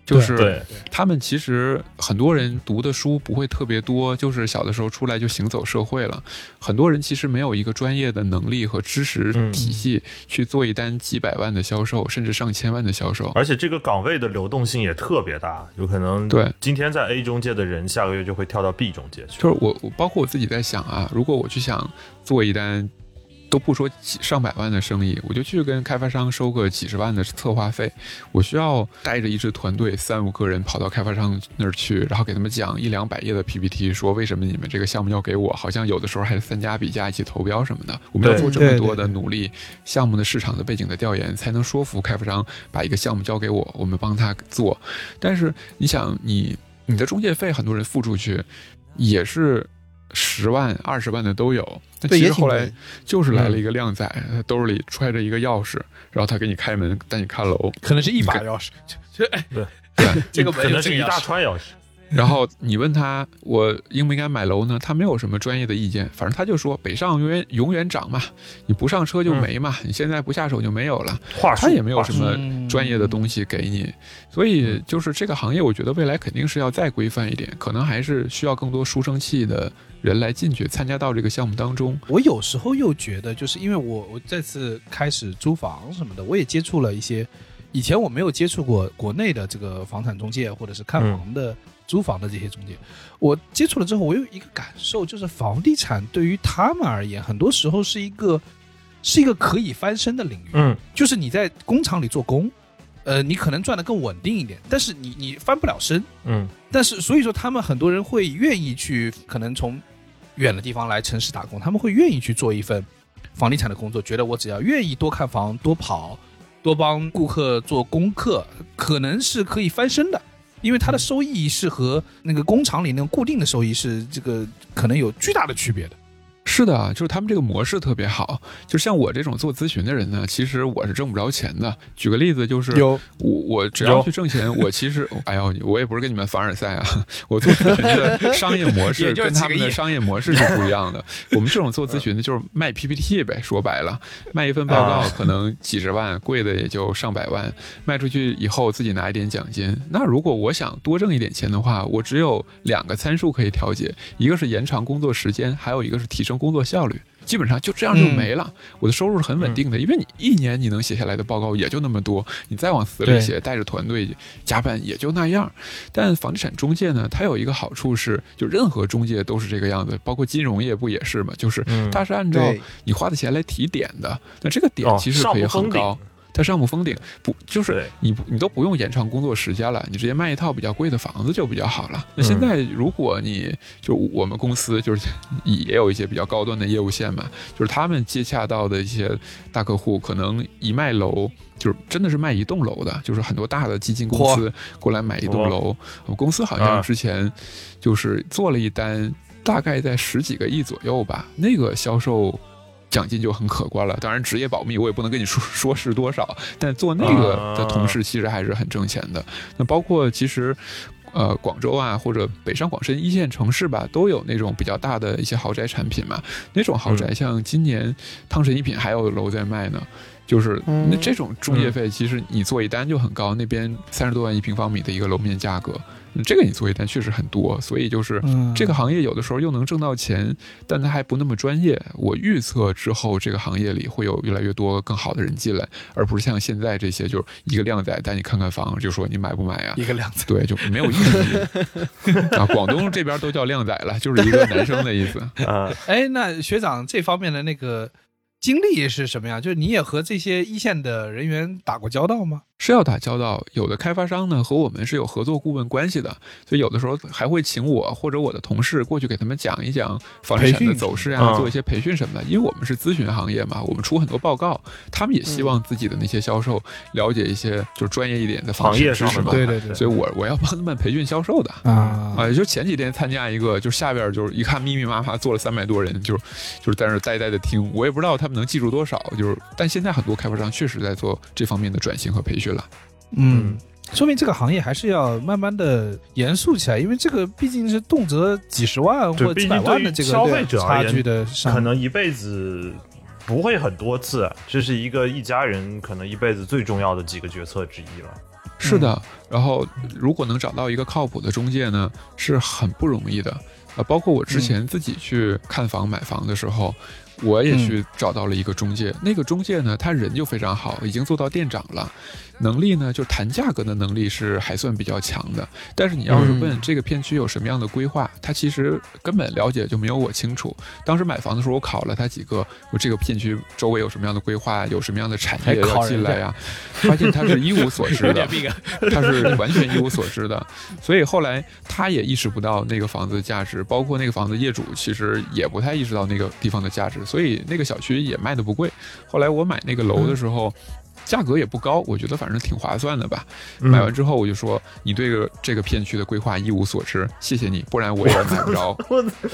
就是他们其实很多人读的书不会特别多，就是小的时候出来就行走社会了，很多人其实没有一个专业的能力和知识体系去做一单几百万的销售，甚至上千万的销售。而且这个岗位的流动性也特别大，有可能对今天在 A 中介的人下个月就会跳到 B 中介去。就是我包括我自己在想啊，如果我去想做一单都不说上百万的生意，我就去跟开发商收个几十万的策划费，我需要带着一支团队三五个人跑到开发商那儿去，然后给他们讲一两百页的 P P T， 说为什么你们这个项目要给我，好像有的时候还是三家比价一起投标什么的。我们要做这么多的努力，项目的市场的背景的调研，才能说服开发商把一个项目交给我，我们帮他做。但是你想你你的中介费很多人付出去也是十万二十万的都有，但其实后来就是来了一个靓仔，他兜里揣着一个钥匙，然后他给你开门带你看楼，可能是一把钥匙，对，这个门可能是一大串钥匙。然后你问他我应不应该买楼呢，他没有什么专业的意见，反正他就说北上永远永远涨嘛，你不上车就没嘛、嗯、你现在不下手就没有了，他也没有什么专业的东西给你。所以就是这个行业我觉得未来肯定是要再规范一点，可能还是需要更多书生气的人来进去参加到这个项目当中。我有时候又觉得就是因为我我这次开始租房什么的，我也接触了一些以前我没有接触过国内的这个房产中介或者是看房的、嗯、租房的这些中介，我接触了之后我有一个感受，就是房地产对于他们而言很多时候是一个是一个可以翻身的领域、嗯、就是你在工厂里做工呃，你可能赚得更稳定一点，但是你你翻不了身，嗯，但是所以说他们很多人会愿意去可能从远的地方来城市打工，他们会愿意去做一份房地产的工作，觉得我只要愿意多看房多跑多帮顾客做功课，可能是可以翻身的，因为它的收益是和那个工厂里那种固定的收益是这个可能有巨大的区别的。是的，就是他们这个模式特别好。就像我这种做咨询的人呢，其实我是挣不着钱的。举个例子，就是我我只要去挣钱，我其实哎呦，我也不是跟你们凡尔赛啊，我做咨询的商业模式跟他们的商业模式是不一样的。我们这种做咨询的就是卖 P P T 呗，说白了，卖一份报告可能几十万，贵的也就上百万，卖出去以后自己拿一点奖金。那如果我想多挣一点钱的话，我只有两个参数可以调节，一个是延长工作时间，还有一个是提升工作效率，基本上就这样就没了、嗯、我的收入是很稳定的、嗯、因为你一年你能写下来的报告也就那么多，你再往死里写带着团队加班也就那样。但房地产中介呢，它有一个好处是，就任何中介都是这个样子，包括金融业不也是嘛，就是它是按照你花的钱来提点的，那、嗯、这个点其实可以很高、哦，它上不封顶，不就是你你都不用延长工作时间了，你直接卖一套比较贵的房子就比较好了。那现在如果你就我们公司就是也有一些比较高端的业务线嘛，就是他们接洽到的一些大客户，可能一卖楼就是真的是卖一栋楼的，就是很多大的基金公司过来买一栋楼。我公司好像之前就是做了一单，大概在十几个亿左右吧，那个销售奖金就很可观了，当然职业保密我也不能跟你说说是多少，但做那个的同事其实还是很挣钱的。那包括其实呃，广州啊，或者北上广深一线城市吧，都有那种比较大的一些豪宅产品嘛。那种豪宅，像今年汤臣一品还有楼在卖呢，就是那这种中介费，其实你做一单就很高，那边三十多万一平方米的一个楼面价格，这个你做一单确实很多。所以就是这个行业有的时候又能挣到钱，但它还不那么专业。我预测之后这个行业里会有越来越多更好的人进来，而不是像现在这些就是一个靓仔带你看看房就说你买不买啊，一个靓仔，对，就没有意义。啊，广东这边都叫靓仔了，就是一个男生的意思啊。哎，那学长这方面的那个经历是什么呀？就是你也和这些一线的人员打过交道吗？是要打交道，有的开发商呢和我们是有合作顾问关系的，所以有的时候还会请我或者我的同事过去给他们讲一讲房地产的走势啊，做一些培训什么的。因为我们是咨询行业嘛，我们出很多报告，他们也希望自己的那些销售了解一些就是专业一点的房业知识嘛。对对对，所以我我要帮他们培训销售的啊。啊，就前几天参加一个，就下边就是一看密密麻麻坐了三百多人，就是就是在那呆呆的听，我也不知道他们能记住多少，就是但现在很多开发商确实在做这方面的转型和培训。嗯，说明这个行业还是要慢慢的严肃起来，因为这个毕竟是动辄几十万或者几百万的这个消费者差距的，可能一辈子不会很多次，这是一个一家人可能一辈子最重要的几个决策之一了。是的，然后如果能找到一个靠谱的中介呢，是很不容易的。包括我之前自己去看房买房的时候，我也去找到了一个中介、嗯、那个中介呢，他人就非常好，已经做到店长了，能力呢就谈价格的能力是还算比较强的。但是你要是问这个片区有什么样的规划、嗯、他其实根本了解就没有我清楚。当时买房的时候我考了他几个，我这个片区周围有什么样的规划，有什么样的产业要进来啊，发现他是一无所知的他是完全一无所知的。所以后来他也意识不到那个房子的价值，包括那个房子业主其实也不太意识到那个地方的价值，所以那个小区也卖的不贵。后来我买那个楼的时候、嗯，价格也不高，我觉得反正挺划算的吧。买完之后我就说，你对这个片区的规划一无所知，谢谢你，不然我也买不着，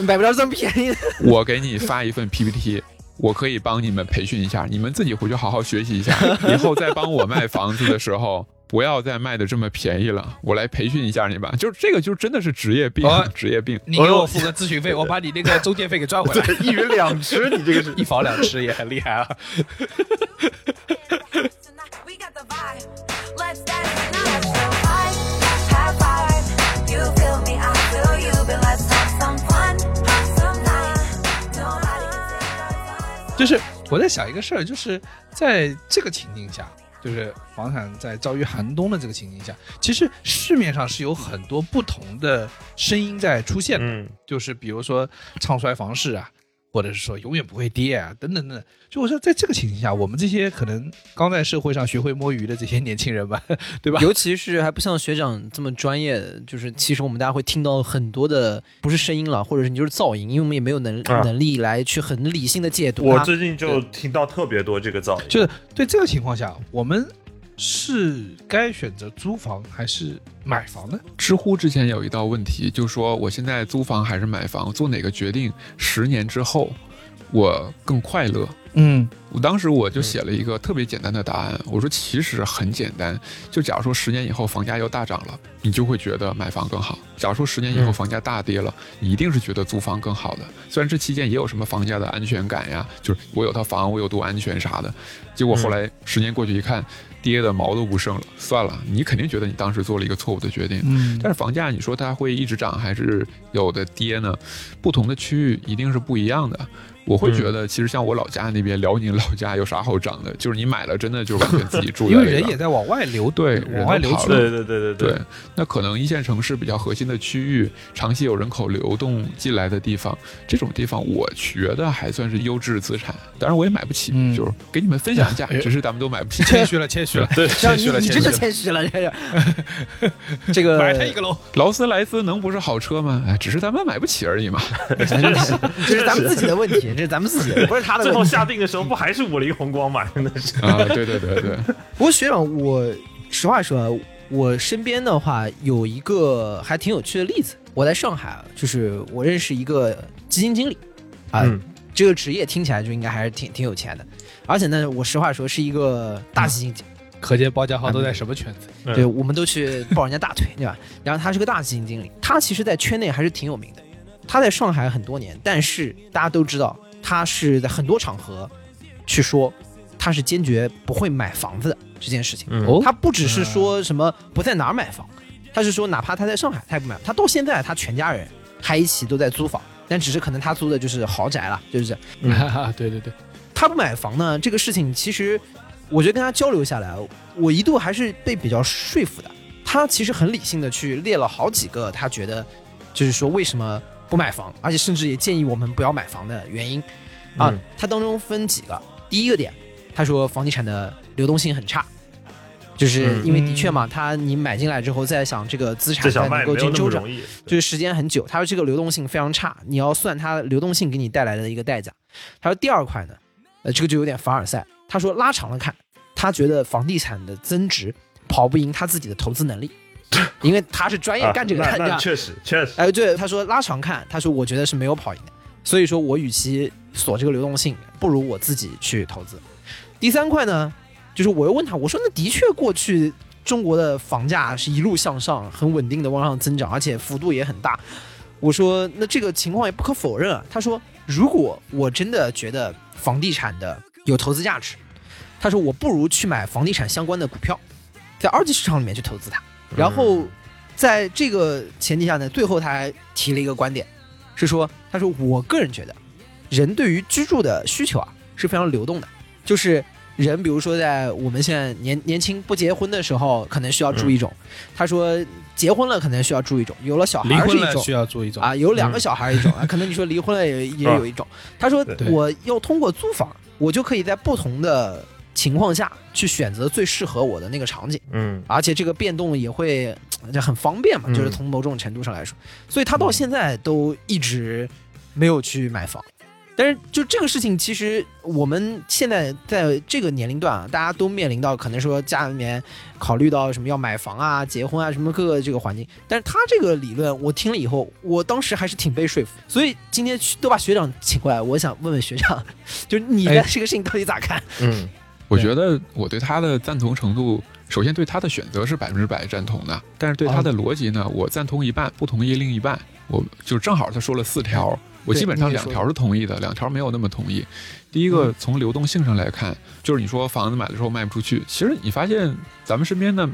买不着这么便宜的。我给你发一份 P P T， 我可以帮你们培训一下，你们自己回去好好学习一下，以后再帮我卖房子的时候不要再卖的这么便宜了，我来培训一下你吧。就是这个就真的是职业病、啊哦、职业病。你给我付个咨询费、哦、我把你那个中介费给赚回来。对，一鱼两吃，你这个是一房两吃也很厉害啊。就是我在想一个事儿，就是在这个情境下，就是房产在遭遇寒冬的这个情境下，其实市面上是有很多不同的声音在出现的、嗯、就是比如说唱衰房市啊，或者是说永远不会跌啊，等等等。就我说在这个情形下，我们这些可能刚在社会上学会摸鱼的这些年轻人吧，对吧？尤其是还不像学长这么专业，就是其实我们大家会听到很多的不是声音了，或者是你就是噪音，因为我们也没有能、啊、能力来去很理性的解读。我最近就听到特别多这个噪音。就是对这个情况下，我们是该选择租房还是买房呢？知乎之前有一道问题，就说我现在租房还是买房，做哪个决定十年之后我更快乐。嗯，我当时我就写了一个特别简单的答案，我说其实很简单，就假如说十年以后房价又大涨了，你就会觉得买房更好；假如说十年以后房价大跌了，你一定是觉得租房更好的。虽然这期间也有什么房价的安全感呀，就是我有套房我有多安全啥的，结果后来十年过去一看，跌的毛都不剩了，算了，你肯定觉得你当时做了一个错误的决定。嗯，但是房价你说它会一直涨还是有的跌呢？不同的区域一定是不一样的。我会觉得其实像我老家那边，辽宁老家有啥好涨的？就是你买了真的就完全自己住在，因为人也在往外流，对，往外流去，对对对对 对, 对。那可能一线城市比较核心的区域，长期有人口流动进来的地方，这种地方我觉得还算是优质资产。当然我也买不起、嗯、就是给你们分享一下、嗯、只是咱们都买不起。谦虚了谦虚了，对，谦虚了，你真的谦虚了。这个买它一个楼，劳斯莱斯能不是好车吗？哎，只是咱们买不起而已嘛。这是咱们自己的问题，这是咱们自己的，不是他的。最后下定的时候，不还是五菱宏光买的？啊，对对对对。不过学长，我实话说，我身边的话有一个还挺有趣的例子。我在上海，就是我认识一个基金经理，啊、呃嗯，这个职业听起来就应该还是挺挺有钱的。而且呢，我实话说是一个大基金经理。可见包家浩都在什么圈子？嗯、对，我们都去抱人家大腿，对吧？然后他是个大基金经理，他其实在圈内还是挺有名的。他在上海很多年，但是大家都知道。他是在很多场合去说他是坚决不会买房子的这件事情、嗯、他不只是说什么不在哪儿买房，他是说哪怕他在上海他也不买。他到现在他全家人还一起都在租房，但只是可能他租的就是豪宅了，就是、嗯啊、对对对，他不买房呢这个事情，其实我觉得跟他交流下来，我一度还是被比较说服的。他其实很理性的去列了好几个他觉得就是说为什么不买房，而且甚至也建议我们不要买房的原因啊、嗯，它当中分几个。第一个点，他说房地产的流动性很差，就是因为的确嘛，他你买进来之后再想这个资产才能够去周转，就是时间很久。他说这个流动性非常差，你要算它流动性给你带来的一个代价。他说第二块呢，呃，这个就有点凡尔赛。他说拉长了看，他觉得房地产的增值跑不赢他自己的投资能力。因为他是专业干这个的、啊，那确实确实。哎，对，他说拉长看，他说我觉得是没有跑赢的，所以说我与其锁这个流动性，不如我自己去投资。第三块呢，就是我又问他，我说那的确过去中国的房价是一路向上，很稳定的往上增长，而且幅度也很大。我说那这个情况也不可否认啊。他说如果我真的觉得房地产的有投资价值，他说我不如去买房地产相关的股票，在二级市场里面去投资它。然后在这个前提下呢，最后他还提了一个观点，是说他说我个人觉得人对于居住的需求啊是非常流动的，就是人比如说在我们现在年年轻不结婚的时候可能需要住一种、嗯、他说结婚了可能需要住一种，有了小孩是一种，离婚了需要住一种啊，有两个小孩一种、嗯、啊，可能你说离婚了 也, 也有一种、嗯、他说我要通过租房我就可以在不同的情况下去选择最适合我的那个场景，嗯，而且这个变动也会很方便嘛，就是从某种程度上来说，所以他到现在都一直没有去买房。但是就这个事情，其实我们现在在这个年龄段啊，大家都面临到可能说家里面考虑到什么要买房啊、结婚啊什么各个这个环境。但是他这个理论我听了以后，我当时还是挺被说服。所以今天都把学长请过来，我想问问学长，就是你在这个事情到底咋看？哎、嗯。我觉得我对他的赞同程度，首先对他的选择是百分之百赞同的，但是对他的逻辑呢，我赞同一半，不同意另一半。我就正好他说了四条，我基本上两条是同意的，两条没有那么同意。第一个，从流动性上来看，就是你说房子买的时候卖不出去，其实你发现咱们身边的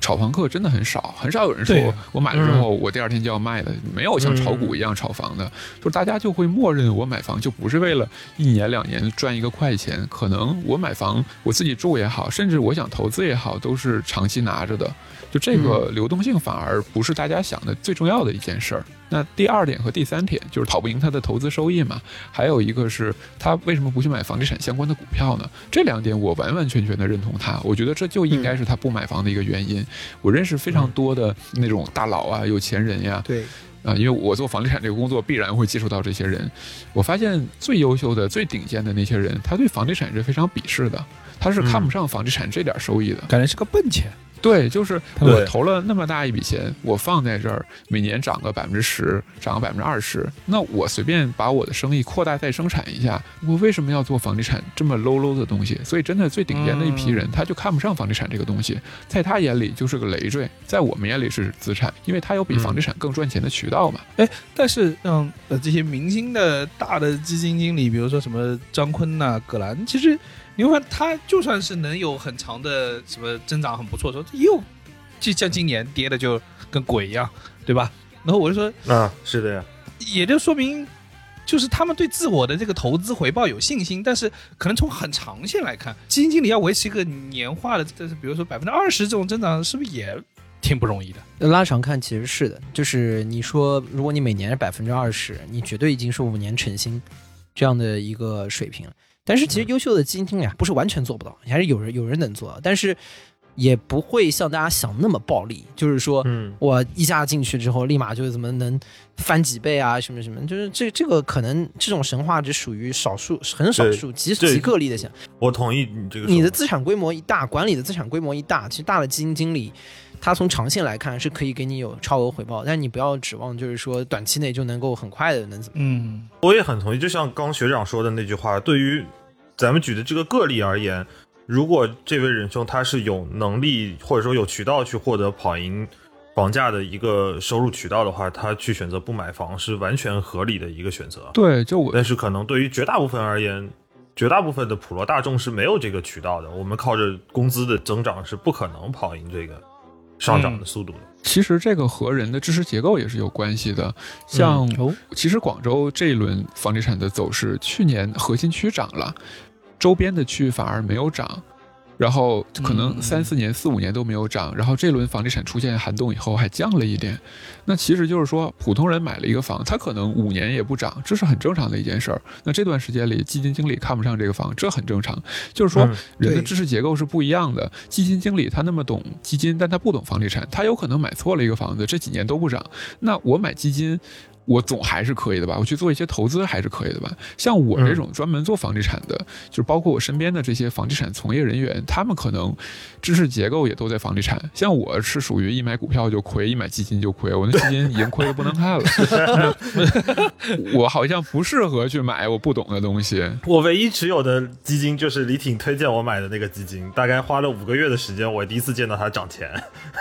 炒房客真的很少，很少有人说我买了之后我第二天就要卖的，没有像炒股一样炒房的，就是大家就会默认我买房就不是为了一年两年赚一个快钱，可能我买房我自己住也好，甚至我想投资也好，都是长期拿着的。就这个流动性反而不是大家想的最重要的一件事儿。那第二点和第三点就是跑不赢他的投资收益嘛，还有一个是他为什么不去买房地产相关的股票呢？这两点我完完全全的认同他，我觉得这就应该是他不买房的一个原因。我认识非常多的那种大佬啊、有钱人呀，对啊，因为我做房地产这个工作，必然会接触到这些人。我发现最优秀的、最顶尖的那些人，他对房地产是非常鄙视的，他是看不上房地产这点收益的，感觉是个笨钱。对，就是我投了那么大一笔钱，我放在这儿，每年涨个百分之十，涨个百分之二十，那我随便把我的生意扩大再生产一下，我为什么要做房地产这么 low low 的东西？所以真的最顶尖的一批人，他就看不上房地产这个东西，在他眼里就是个累赘，在我们眼里是资产，因为他有比房地产更赚钱的渠道嘛。哎，但是像呃这些明星的大的基金经理，比如说什么张坤呐、啊、葛兰，其实。你会发现他就算是能有很长的什么增长很不错的时候，也有就像今年跌的就跟鬼一样，对吧？然后我就说啊，是的呀，也就说明就是他们对自我的这个投资回报有信心，但是可能从很长线来看，基金经理要维持一个年化的，就是比如说百分之二十这种增长，是不是也挺不容易的？拉长看其实是的，就是你说如果你每年是百分之二十，你绝对已经是五年成新这样的一个水平了。但是其实优秀的基金经理啊，不是完全做不到，还是有人有人能做到，但是也不会像大家想那么暴力，就是说，嗯，我一下进去之后立马就怎么能翻几倍啊，什么什么，就是这这个可能这种神话只属于少数，很少数极极个例的想。我同意你这个。你的资产规模一大，管理的资产规模一大，其实大的基金经理。它从长线来看是可以给你有超额回报，但你不要指望就是说短期内就能够很快的能怎么。嗯，我也很同意，就像刚学长说的那句话，对于咱们举的这个个例而言，如果这位仁兄他是有能力或者说有渠道去获得跑赢房价的一个收入渠道的话，他去选择不买房是完全合理的一个选择。对，就我但是可能对于绝大部分而言，绝大部分的普罗大众是没有这个渠道的，我们靠着工资的增长是不可能跑赢这个上涨的速度的、嗯、其实这个和人的知识结构也是有关系的，像、嗯哦、其实广州这一轮房地产的走势，去年核心区涨了，周边的区反而没有涨，然后可能三四年、嗯、四五年都没有涨，然后这轮房地产出现寒冬以后还降了一点，那其实就是说普通人买了一个房，他可能五年也不涨，这是很正常的一件事儿。那这段时间里基金经理看不上这个房，这很正常，就是说人的知识结构是不一样的、嗯、基金经理他那么懂基金，但他不懂房地产，他有可能买错了一个房子，这几年都不涨，那我买基金我总还是可以的吧，我去做一些投资还是可以的吧。像我这种专门做房地产的、嗯、就是包括我身边的这些房地产从业人员，他们可能知识结构也都在房地产，像我是属于一买股票就亏，一买基金就亏，我那基金已经亏得不能看了我好像不适合去买我不懂的东西。我唯一持有的基金就是李挺推荐我买的那个基金，大概花了五个月的时间，我第一次见到它涨钱。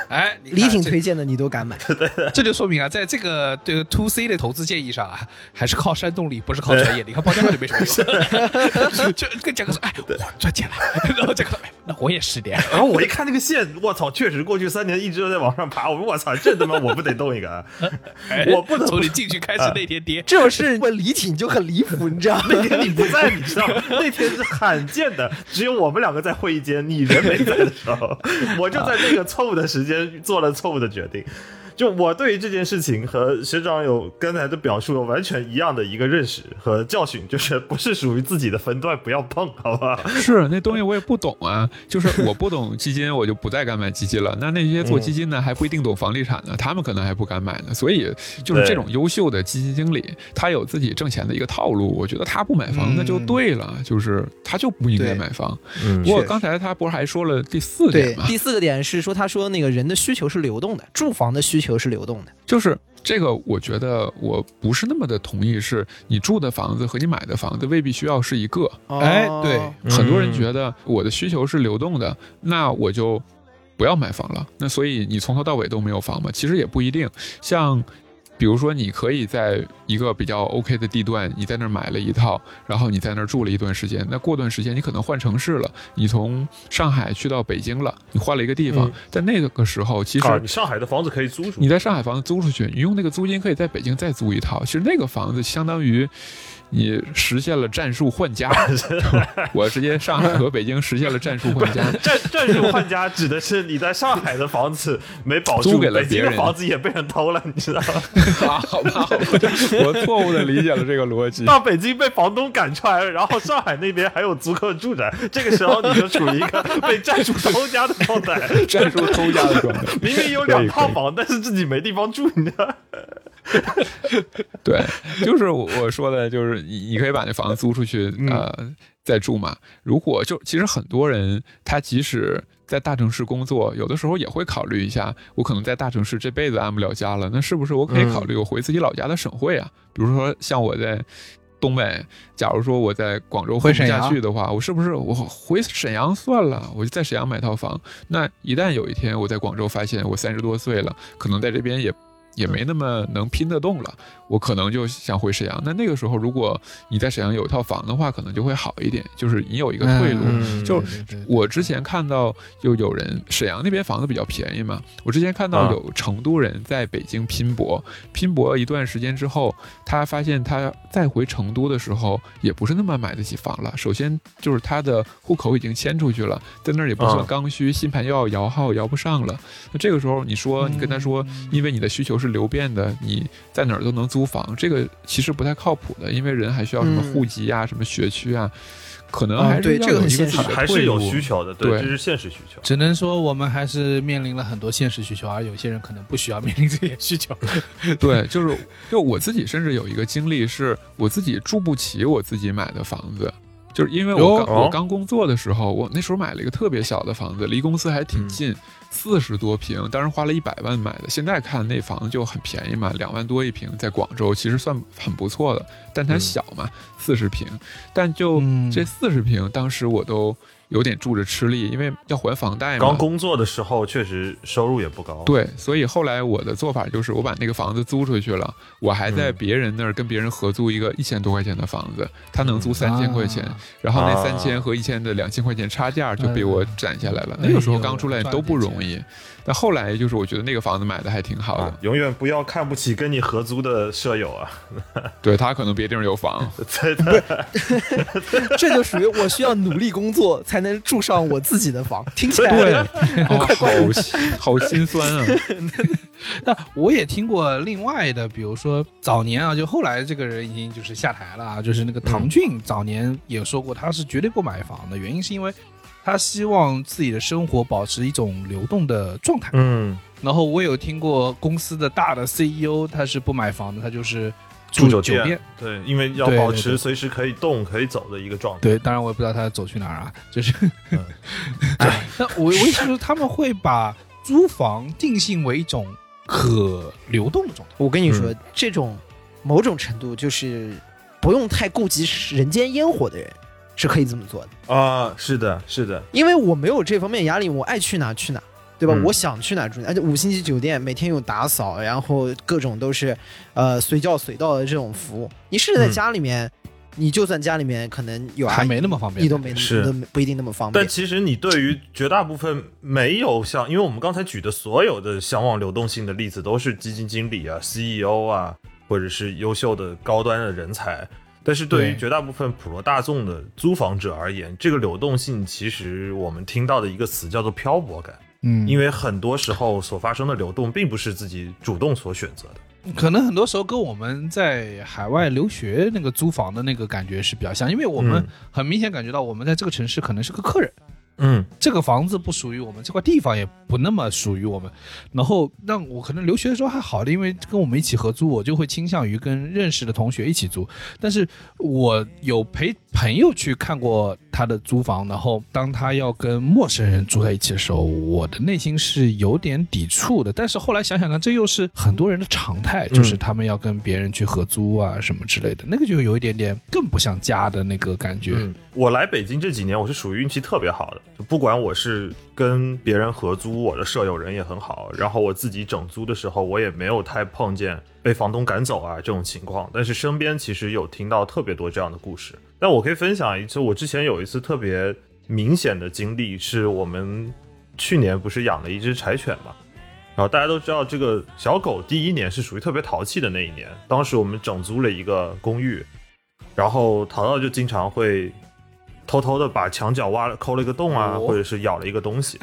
哎，李挺推荐的你都敢买对对对，这就说明啊，在这个对 二 C 的投资建议上啊，还是靠山洞里，不是靠专业。你看报价就没什么用，就跟蒋哥说：“哎，我赚钱了。”然后蒋哥、哎：“那我也十点。”然后我一看那个线，我操，确实过去三年一直都在往上爬。我说：“我操，这他妈我不得动一个、啊哎，我不能从你进去开始那天跌。啊”这种事问李挺就很离谱，你知道吗？那天你不在，你知道，那天是罕见的，只有我们两个在会议间，你人没在的时候，我就在那个错误的时间做了错误的决定。就我对于这件事情和学长有刚才的表述有完全一样的一个认识和教训，就是不是属于自己的分段不要碰，好吧？是，那东西我也不懂啊，就是我不懂基金，我就不再敢买基金了。那那些做基金呢，还不一定懂房地产呢，他们可能还不敢买呢。所以就是这种优秀的基金经理，他有自己挣钱的一个套路，我觉得他不买房、嗯、那就对了，就是他就不应该买房。不过、嗯、刚才他不是还说了第四点吗？对，第四个点是说，他说那个人的需求是流动的，住房的需求。是流动的，就是这个我觉得我不是那么的同意，是你住的房子和你买的房子未必需要是一个。哎，对，很多人觉得我的需求是流动的，那我就不要买房了。那所以你从头到尾都没有房吗？其实也不一定。像比如说你可以在一个比较 OK 的地段，你在那儿买了一套，然后你在那儿住了一段时间，那过段时间你可能换城市了，你从上海去到北京了，你换了一个地方，在、嗯、那个时候其实你上海的房子可以租出去，你在上海房子租出去，你用那个租金可以在北京再租一套，其实那个房子相当于你实现了战术换家。我直接上海和北京实现了战术换家。战, 战术换家指的是你在上海的房子没保住，租给了别人，北京的房子也被人偷了，你知道吗？啊、好吧，好吧，我错误的理解了这个逻辑。到北京被房东赶出来，然后上海那边还有足够住宅，这个时候你就处于一个被战术偷家的状态。战术偷家的状态，明明有两套房，但是自己没地方住，你知道。对，就是我说的，就是你可以把那房子租出去，呃，再住嘛。如果就其实很多人，他即使在大城市工作，有的时候也会考虑一下，我可能在大城市这辈子安不了家了，那是不是我可以考虑我回自己老家的省会啊？比如说像我在东北，假如说我在广州混不下去的话，我是不是我回沈阳算了，我就在沈阳买套房。那一旦有一天我在广州发现我三十多岁了，可能在这边也也没那么能拼得动了，我可能就想回沈阳。那那个时候如果你在沈阳有一套房的话，可能就会好一点，就是你有一个退路、嗯、就我之前看到就有人，沈阳那边房子比较便宜嘛，我之前看到有成都人在北京拼搏、啊、拼搏一段时间之后，他发现他再回成都的时候也不是那么买得起房了。首先就是他的户口已经迁出去了，在那儿也不算刚需、啊、新盘要摇号摇不上了。那这个时候你说你跟他说、嗯、因为你的需求是流变的，你在哪儿都能租房，这个其实不太靠谱的，因为人还需要什么户籍啊、嗯、什么学区啊，可能还是要有一个自己的退路、哦、对，这个还是有需求的， 对, 对，这是现实需求。只能说我们还是面临了很多现实需求，而有些人可能不需要面临这些需求。对，就是就我自己甚至有一个经历，是我自己住不起我自己买的房子，就是因为我刚、哦、我刚工作的时候，我那时候买了一个特别小的房子，离公司还挺近。嗯，四十多平，当时花了一百万买的。现在看那房就很便宜嘛，两万多一平，在广州其实算很不错的，但它小嘛，四十平。但就这四十平，当时我都有点住着吃力，因为要还房贷嘛。刚工作的时候确实收入也不高。对，所以后来我的做法就是，我把那个房子租出去了，我还在别人那儿跟别人合租一个一千多块钱的房子，他能租三千块钱，嗯啊、然后那三千和一千的两千块钱差价就被我攒下来了。哎、那个时候刚出来都不容易。但后来就是我觉得那个房子买的还挺好的、啊、永远不要看不起跟你合租的舍友啊。对，他可能别地方有房。这就属于我需要努力工作才能住上我自己的房，听起来对、哦、快快 好, 好心酸啊。那我也听过另外的，比如说早年啊，就后来这个人已经就是下台了啊，就是那个唐骏早年也说过他是绝对不买房的，原因是因为他希望自己的生活保持一种流动的状态。嗯，然后我有听过公司的大的 C E O 他是不买房的，他就是住酒店。对，因为要保持随时可以动可以走的一个状态。对，当然我也不知道他走去哪儿啊，就是、嗯、那我我意思是他们会把租房定性为一种可流动的状态。我跟你说、嗯、这种某种程度就是不用太顾及人间烟火的人是可以这么做的啊、哦，是的，是的，因为我没有这方面压力，我爱去哪去哪，对吧？嗯、我想去哪住哪，而且五星级酒店每天有打扫，然后各种都是呃随叫随到的这种服务。你甚至在家里面、嗯，你就算家里面可能有还没那么方便，你都没是都不一定那么方便。但其实你对于绝大部分没有像，因为我们刚才举的所有的向往流动性的例子，都是基金经理啊、C E O 啊，或者是优秀的高端的人才。但是对于绝大部分普罗大众的租房者而言，这个流动性其实我们听到的一个词叫做漂泊感。嗯，因为很多时候所发生的流动并不是自己主动所选择的，可能很多时候跟我们在海外留学那个租房的那个感觉是比较像，因为我们很明显感觉到我们在这个城市可能是个客人，嗯，这个房子不属于我们，这块地方也不那么属于我们。然后让我可能留学的时候还好的，因为跟我们一起合租，我就会倾向于跟认识的同学一起租。但是我有陪朋友去看过他的租房，然后当他要跟陌生人住在一起的时候，我的内心是有点抵触的。但是后来想想呢，这又是很多人的常态，就是他们要跟别人去合租啊什么之类的，那个就有一点点更不像家的那个感觉。嗯，我来北京这几年我是属于运气特别好的，就不管我是跟别人合租，我的舍友人也很好，然后我自己整租的时候我也没有太碰见被房东赶走啊这种情况。但是身边其实有听到特别多这样的故事。但我可以分享一次，我之前有一次特别明显的经历，是我们去年不是养了一只柴犬嘛，然后大家都知道这个小狗第一年是属于特别淘气的那一年。当时我们整租了一个公寓，然后淘淘就经常会偷偷的把墙角挖了抠了一个洞啊、哦、或者是咬了一个东西。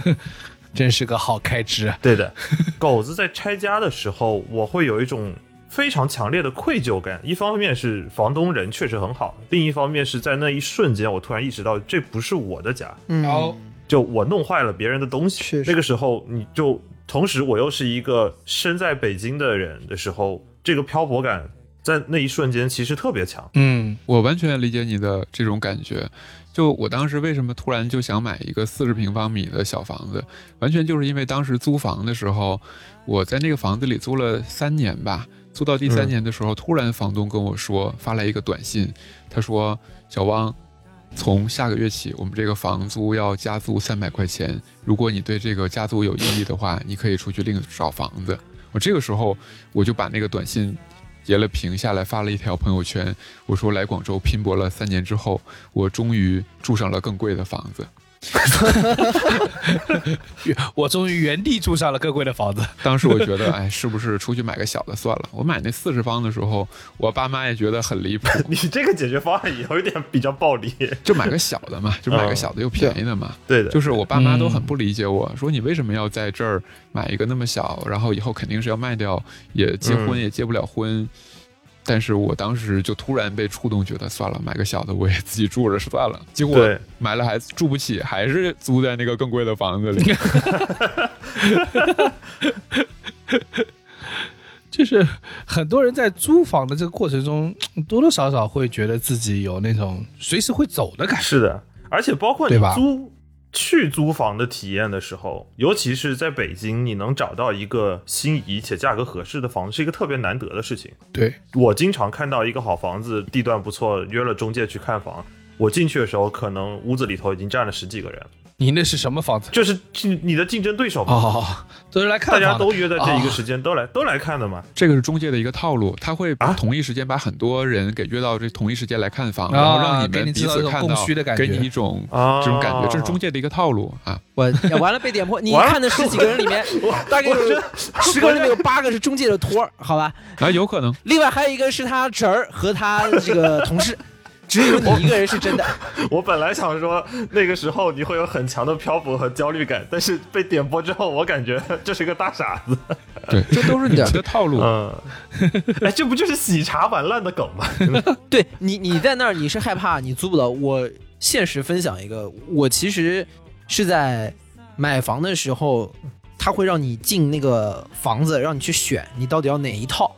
真是个好开支。对的。狗子在拆家的时候我会有一种非常强烈的愧疚感，一方面是房东人确实很好，另一方面是在那一瞬间我突然意识到这不是我的家。嗯，就我弄坏了别人的东西。那个时候你就同时我又是一个身在北京的人的时候，这个漂泊感在那一瞬间其实特别强。嗯，我完全理解你的这种感觉。就我当时为什么突然就想买一个四十平方米的小房子，完全就是因为当时租房的时候，我在那个房子里租了三年吧，租到第三年的时候、嗯、突然房东跟我说发来一个短信，他说小汪，从下个月起我们这个房租要加租三百块钱，如果你对这个加租有异议的话，你可以出去另找房子。我这个时候我就把那个短信截了屏下来，发了一条朋友圈，我说来广州拼搏了三年之后，我终于住上了更贵的房子。我终于原地住上了更贵的房子。当时我觉得，哎，是不是出去买个小的算了？我买那四十方的时候，我爸妈也觉得很离谱。你这个解决方案有一点比较暴力，就买个小的嘛，就买个小的又便宜的嘛。嗯、对的，就是我爸妈都很不理解我，说你为什么要在这儿买一个那么小？然后以后肯定是要卖掉，也结婚也结不了婚。嗯，但是我当时就突然被触动，觉得算了，买个小的我也自己住着算了。结果买了还住不起，还是租在那个更贵的房子里。就是很多人在租房的这个过程中，多多少少会觉得自己有那种随时会走的感觉。是的，而且包括你租去租房的体验的时候，尤其是在北京，你能找到一个心仪且价格合适的房子是一个特别难得的事情。对，我经常看到一个好房子地段不错，约了中介去看房，我进去的时候可能屋子里头已经站了十几个人。你那是什么房子？就是你的竞争对手嘛。哦，都是来看房的，大家都约在这一个时间，哦，都来都来看的嘛。这个是中介的一个套路，他会把同一时间把很多人给约到这同一时间来看房，啊，然后让你们彼此看到，给你一种这种感觉，啊，这是中介的一个套路啊。我完了被点破，你看的十几个人里面，大概有十个人里面有八个是中介的托，好吧？啊，有可能。另外还有一个是他侄儿和他这个同事。只有你一个人是真的。我本来想说那个时候你会有很强的漂泊和焦虑感，但是被点拨之后我感觉这是个大傻子。对，这都是你的套路。嗯，哎，这不就是喜茶玩烂的梗吗？对，你你在那儿你是害怕你租不到。我现实分享一个，我其实是在买房的时候，他会让你进那个房子，让你去选你到底要哪一套，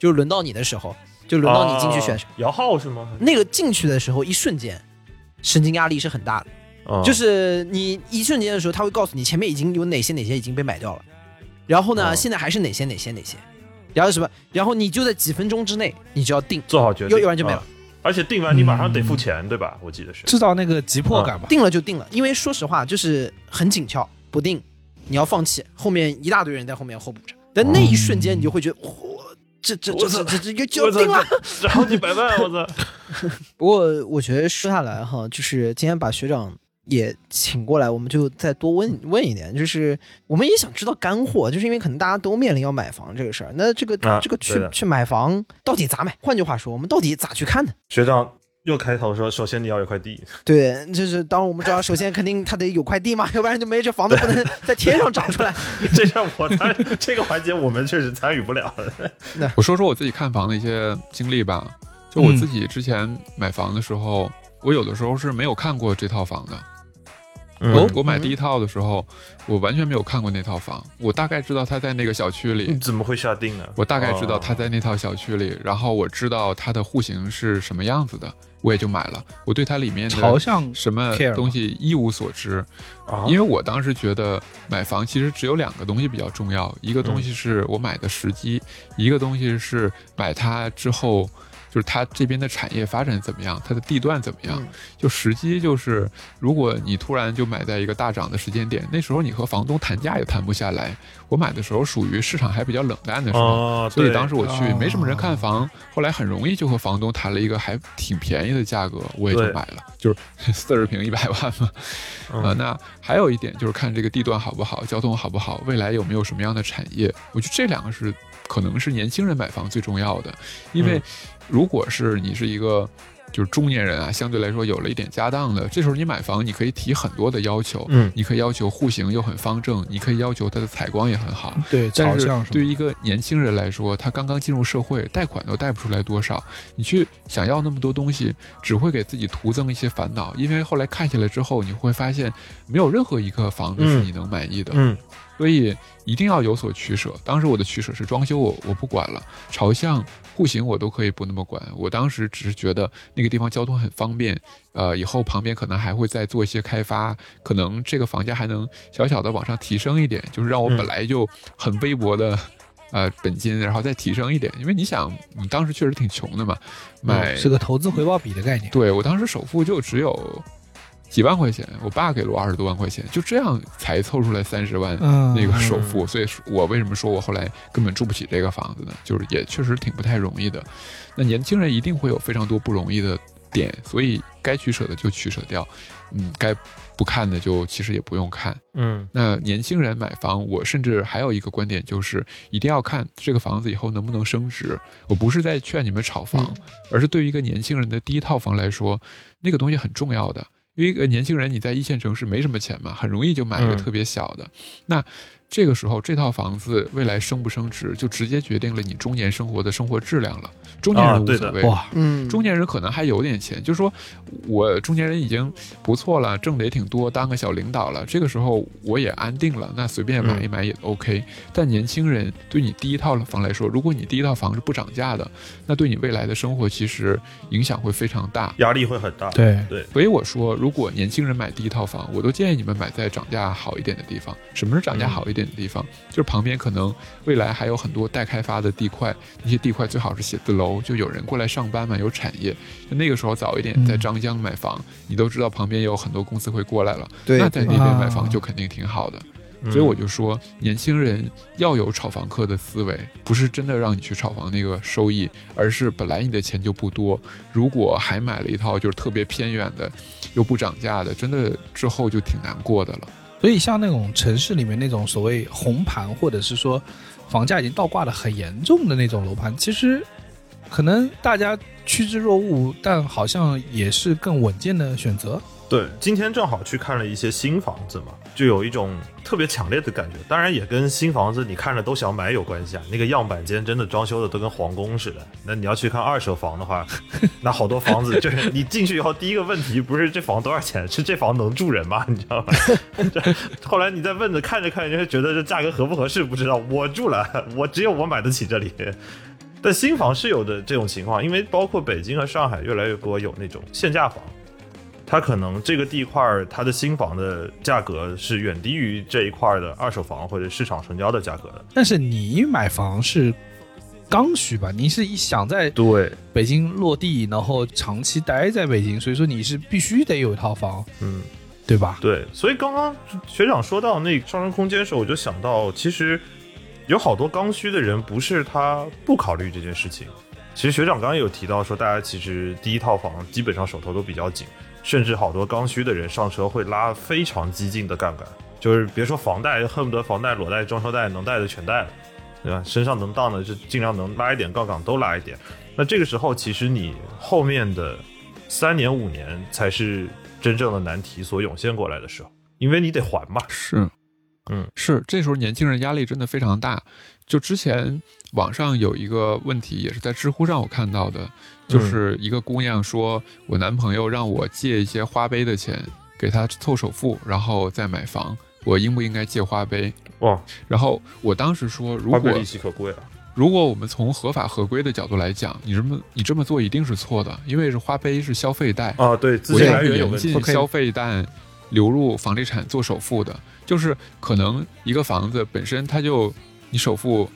就是轮到你的时候，就轮到你进去选摇号是吗？那个进去的时候一瞬间神经压力是很大的，嗯，就是你一瞬间的时候他会告诉你前面已经有哪些哪些已经被买掉了，然后呢，嗯，现在还是哪些哪些哪些，然后什么，然后你就在几分钟之内你就要定做好决定，要不然就没了，嗯，而且定完你马上得付钱，嗯，对吧？我记得是制造那个急迫感吧，嗯，定了就定了，因为说实话就是很紧俏，不定你要放弃，后面一大堆人在后面候补着，但那一瞬间你就会觉得，嗯，这这这这这就定了，这好几百万，我操！不过我觉得说下来哈，就是今天把学长也请过来，我们就再多问问一点，就是我们也想知道干货，就是因为可能大家都面临要买房这个事儿，那这个，啊，这个去去买房到底咋买？换句话说，我们到底咋去看呢？学长又开头说，首先你要有块地。对，就是当然我们知道，首先肯定他得有块地嘛，要不然就没这房子不能在天上长出来。这事我这个环节我们确实参与不了。我说说我自己看房的一些经历吧。就我自己之前买房的时候，嗯，我有的时候是没有看过这套房的，我我买第一套的时候，我完全没有看过那套房，我大概知道他在那个小区里。你怎么会下定呢？我大概知道他在那套小区里，然后我知道他的户型是什么样子的，我也就买了。我对它里面的什么东西一无所知，因为我当时觉得买房其实只有两个东西比较重要，一个东西是我买的时机，一个东西是买它之后。就是它这边的产业发展怎么样，它的地段怎么样，就时机，就是如果你突然就买在一个大涨的时间点，那时候你和房东谈价也谈不下来。我买的时候属于市场还比较冷淡的时候，哦、所以当时我去没什么人看房、哦，后来很容易就和房东谈了一个还挺便宜的价格，我也就买了，就是四十平一百万嘛。啊、嗯呃，那还有一点就是看这个地段好不好，交通好不好，未来有没有什么样的产业，我觉得这两个是可能是年轻人买房最重要的，因为、嗯。如果是你是一个就是中年人啊，相对来说有了一点家当的，这时候你买房，你可以提很多的要求，嗯，你可以要求户型又很方正，你可以要求它的采光也很好，对。但是对于一个年轻人来说，他刚刚进入社会，贷款都贷不出来多少，你去想要那么多东西，只会给自己徒增一些烦恼。因为后来看下来之后，你会发现没有任何一个房子是你能满意的，嗯。嗯，所以一定要有所取舍。当时我的取舍是装修我我不管了，朝向户型我都可以不那么管。我当时只是觉得那个地方交通很方便，呃，以后旁边可能还会再做一些开发，可能这个房价还能小小的往上提升一点，就是让我本来就很微薄的。呃，本金，然后再提升一点，因为你想，你当时确实挺穷的嘛，买、嗯、是个投资回报比的概念。对，我当时首付就只有。几万块钱，我爸给了我二十多万块钱，就这样才凑出来三十万那个首付、嗯、所以我为什么说我后来根本住不起这个房子呢，就是也确实挺不太容易的。那年轻人一定会有非常多不容易的点，所以该取舍的就取舍掉，嗯，该不看的就其实也不用看，嗯。那年轻人买房，我甚至还有一个观点，就是一定要看这个房子以后能不能升值。我不是在劝你们炒房、嗯、而是对于一个年轻人的第一套房来说，那个东西很重要的。因为一个年轻人，你在一线城市没什么钱嘛，很容易就买一个特别小的、嗯、那这个时候这套房子未来升不升值就直接决定了你中年生活的生活质量了。中年人无所谓、啊、中年人可能还有点钱，就是说我中年人已经不错了，挣得也挺多，当个小领导了，这个时候我也安定了，那随便买一买也 OK、嗯、但年轻人对你第一套房来说，如果你第一套房是不涨价的，那对你未来的生活其实影响会非常大，压力会很大。 对, 对，所以我说如果年轻人买第一套房，我都建议你们买在涨价好一点的地方。什么是涨价好一点、嗯的地方，就是旁边可能未来还有很多待开发的地块，那些地块最好是写字楼，就有人过来上班嘛，有产业。那个时候早一点在张江买房、嗯、你都知道旁边有很多公司会过来了，那在那边买房就肯定挺好的、啊、所以我就说年轻人要有炒房客的思维，不是真的让你去炒房那个收益，而是本来你的钱就不多，如果还买了一套就是特别偏远的又不涨价的，真的之后就挺难过的了。所以像那种城市里面那种所谓红盘，或者是说房价已经倒挂的很严重的那种楼盘，其实可能大家趋之若鹜，但好像也是更稳健的选择。对，今天正好去看了一些新房子嘛，就有一种特别强烈的感觉，当然也跟新房子你看着都想买有关系啊。那个样板间真的装修的都跟皇宫似的，那你要去看二手房的话，那好多房子就是你进去以后第一个问题不是这房多少钱，是这房能住人吗，你知道吗？后来你再问着看着看着就觉得这价格合不合适不知道，我住了，我只有我买得起这里。但新房是有的这种情况，因为包括北京和上海越来越多有那种限价房，它可能这个地块它的新房的价格是远低于这一块的二手房或者市场成交的价格的。但是你买房是刚需吧，你是想在对北京落地，然后长期待在北京，所以说你是必须得有一套房，嗯，对吧？对，所以刚刚学长说到那上升空间的时候，我就想到其实有好多刚需的人不是他不考虑这件事情。其实学长刚刚有提到说大家其实第一套房基本上手头都比较紧，甚至好多刚需的人上车会拉非常激进的杠杆，就是别说房贷，恨不得房贷、裸贷、装修贷能贷的全贷了，对吧？身上能当的就尽量能拉一点杠杆都拉一点。那这个时候其实你后面的三年五年才是真正的难题所涌现过来的时候，因为你得还嘛。是，嗯，是，这时候年轻人压力真的非常大。就之前网上有一个问题，也是在知乎上我看到的，就是一个姑娘说我男朋友让我借一些花呗的钱，给他凑首付，然后再买房，我应不应该借花呗？哇！然后我当时说，如果花呗利息可贵了。如果我们从合法合规的角度来讲，你这么你这么做一定是错的，因为是花呗是消费贷啊，对，我源于引进消费贷流入房地产做首付的，就是可能一个房子本身它就你首付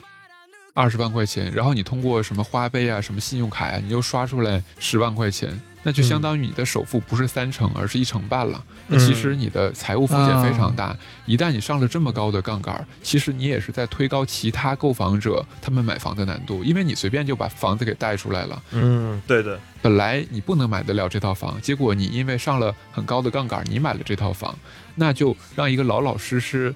二十万块钱，然后你通过什么花呗啊、什么信用卡呀、啊，你又刷出来十万块钱，那就相当于你的首付不是三成，而是一成半了。那其实你的财务风险非常大。一旦你上了这么高的杠杆，其实你也是在推高其他购房者他们买房的难度，因为你随便就把房子给贷出来了。嗯，对的。本来你不能买得了这套房，结果你因为上了很高的杠杆，你买了这套房，那就让一个老老实实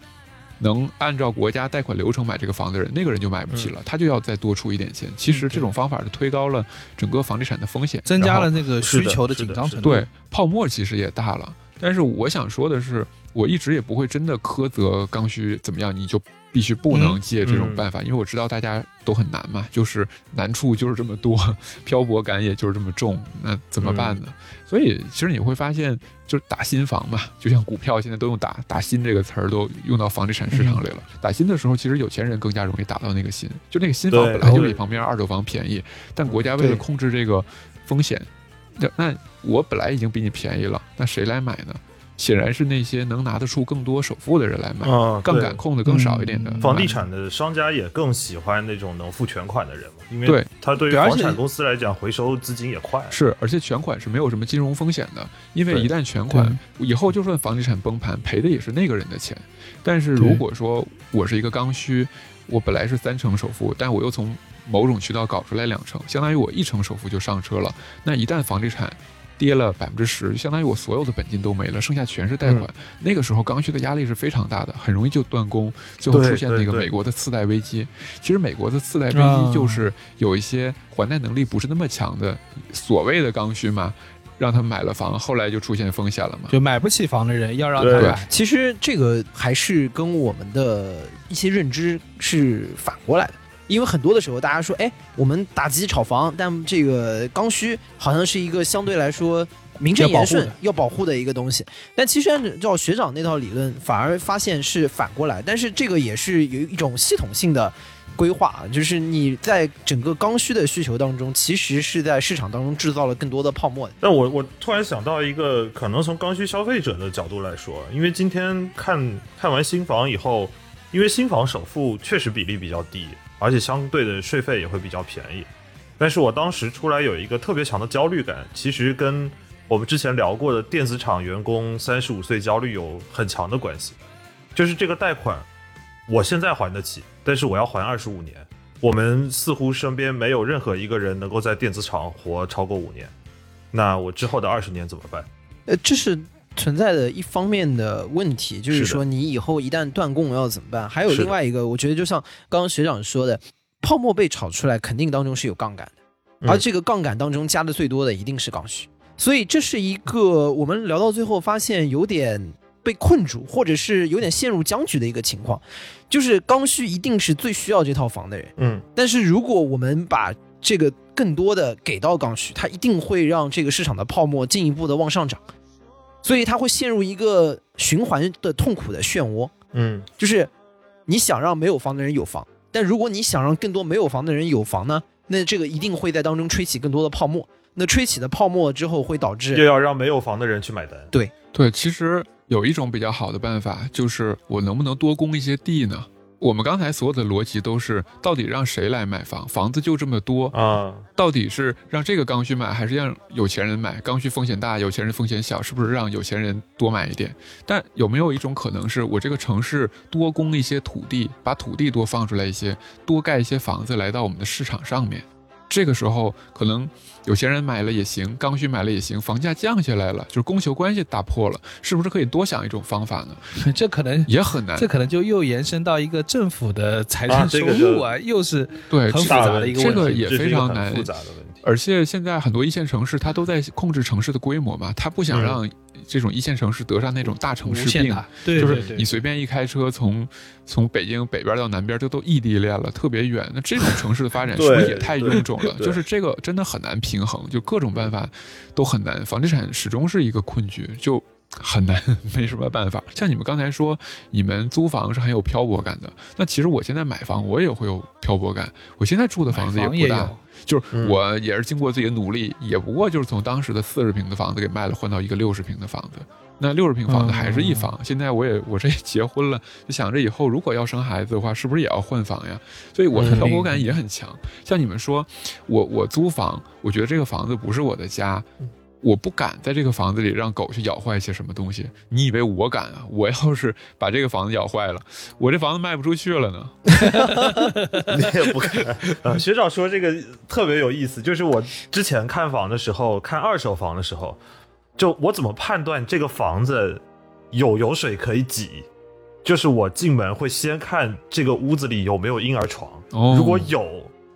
能按照国家贷款流程买这个房的人，那个人就买不起了，他就要再多出一点钱。其实这种方法是推高了整个房地产的风险，增加了那个需求的紧张程度，对，泡沫其实也大了。但是我想说的是，我一直也不会真的苛责刚需怎么样你就必须不能借这种办法，因为我知道大家都很难嘛，就是难处就是这么多，漂泊感也就是这么重，那怎么办呢？所以其实你会发现，就是打新房嘛，就像股票现在都用打打新这个词儿，都用到房地产市场里了。打新的时候，其实有钱人更加容易打到那个新，就那个新房本来就比旁边二手房便宜，但国家为了控制这个风险，那我本来已经比你便宜了，那谁来买呢？显然是那些能拿得出更多首付的人来买，啊、杠杆控的更少一点的、嗯。房地产的商家也更喜欢那种能付全款的人嘛，因为他对于房产公司来讲，回收资金也快。是，而且全款是没有什么金融风险的，因为一旦全款以后，就算房地产崩盘，赔的也是那个人的钱。但是如果说我是一个刚需，我本来是三成首付，但我又从某种渠道搞出来两成，相当于我一成首付就上车了。那一旦房地产跌了百分之十，相当于我所有的本金都没了，剩下全是贷款。嗯、那个时候刚需的压力是非常大的，很容易就断供，最后出现那个美国的次贷危机。其实美国的次贷危机就是有一些还贷能力不是那么强的、哦、所谓的刚需嘛，让他们买了房，后来就出现风险了嘛，就买不起房的人要让他买。其实这个还是跟我们的一些认知是反过来的。因为很多的时候大家说，哎，我们打击炒房，但这个刚需好像是一个相对来说名正言顺要保护的一个东西，但其实按照学长那套理论反而发现是反过来。但是这个也是有一种系统性的规划，就是你在整个刚需的需求当中，其实是在市场当中制造了更多的泡沫。但我我突然想到一个，可能从刚需消费者的角度来说，因为今天看看完新房以后，因为新房首付确实比例比较低，而且相对的税费也会比较便宜，但是我当时出来有一个特别强的焦虑感，其实跟我们之前聊过的电子厂员工三十五岁焦虑有很强的关系。就是这个贷款我现在还得起，但是我要还二十五年，我们似乎身边没有任何一个人能够在电子厂活超过五年，那我之后的二十年怎么办？呃，这是存在的一方面的问题，就是说你以后一旦断供要怎么办？还有另外一个，我觉得就像刚刚学长说的，泡沫被炒出来肯定当中是有杠杆的，而这个杠杆当中加的最多的一定是刚需，所以这是一个我们聊到最后发现有点被困住，或者是有点陷入僵局的一个情况，就是刚需一定是最需要这套房的人，嗯，但是如果我们把这个更多的给到刚需，它一定会让这个市场的泡沫进一步的往上涨。所以他会陷入一个循环的痛苦的漩涡，嗯，就是你想让没有房的人有房，但如果你想让更多没有房的人有房呢，那这个一定会在当中吹起更多的泡沫，那吹起的泡沫之后会导致又要让没有房的人去买单。对对，其实有一种比较好的办法，就是我能不能多供一些地呢？我们刚才所有的逻辑都是，到底让谁来买房？房子就这么多啊，到底是让这个刚需买，还是让有钱人买？刚需风险大，有钱人风险小，是不是让有钱人多买一点？但有没有一种可能是，我这个城市多供一些土地，把土地多放出来一些，多盖一些房子来到我们的市场上面？这个时候可能有钱人买了也行，刚需买了也行，房价降下来了，就是供求关系打破了，是不是可以多想一种方法呢？这可能也很难，这可能就又延伸到一个政府的财政收入啊，啊这个、又是很复杂的一个问题，这个也非常难，复杂的问题。而且现在很多一线城市，它都在控制城市的规模嘛，它不想让这种一线城市得上那种大城市病，对对对，就是你随便一开车从从北京北边到南边就都异地恋了，特别远。那这种城市的发展是不是也太臃肿了？就是这个真的很难平衡，就各种办法都很难。房地产始终是一个困局，就很难，没什么办法。像你们刚才说你们租房是很有漂泊感的，那其实我现在买房我也会有漂泊感。我现在住的房子也不大，就是我也是经过自己的努力、嗯、也不过就是从当时的四十平的房子给卖了，换到一个六十平的房子。那六十平房子还是一房、嗯、现在我也我这结婚了，就想着以后如果要生孩子的话是不是也要换房呀，所以我的漂泊感也很强、嗯、像你们说我我租房，我觉得这个房子不是我的家，我不敢在这个房子里让狗去咬坏一些什么东西。你以为我敢啊？我要是把这个房子咬坏了，我这房子卖不出去了呢。你也不敢、嗯、学长说这个特别有意思，就是我之前看房的时候，看二手房的时候，就我怎么判断这个房子有油水可以挤，就是我进门会先看这个屋子里有没有婴儿床、哦、如果有，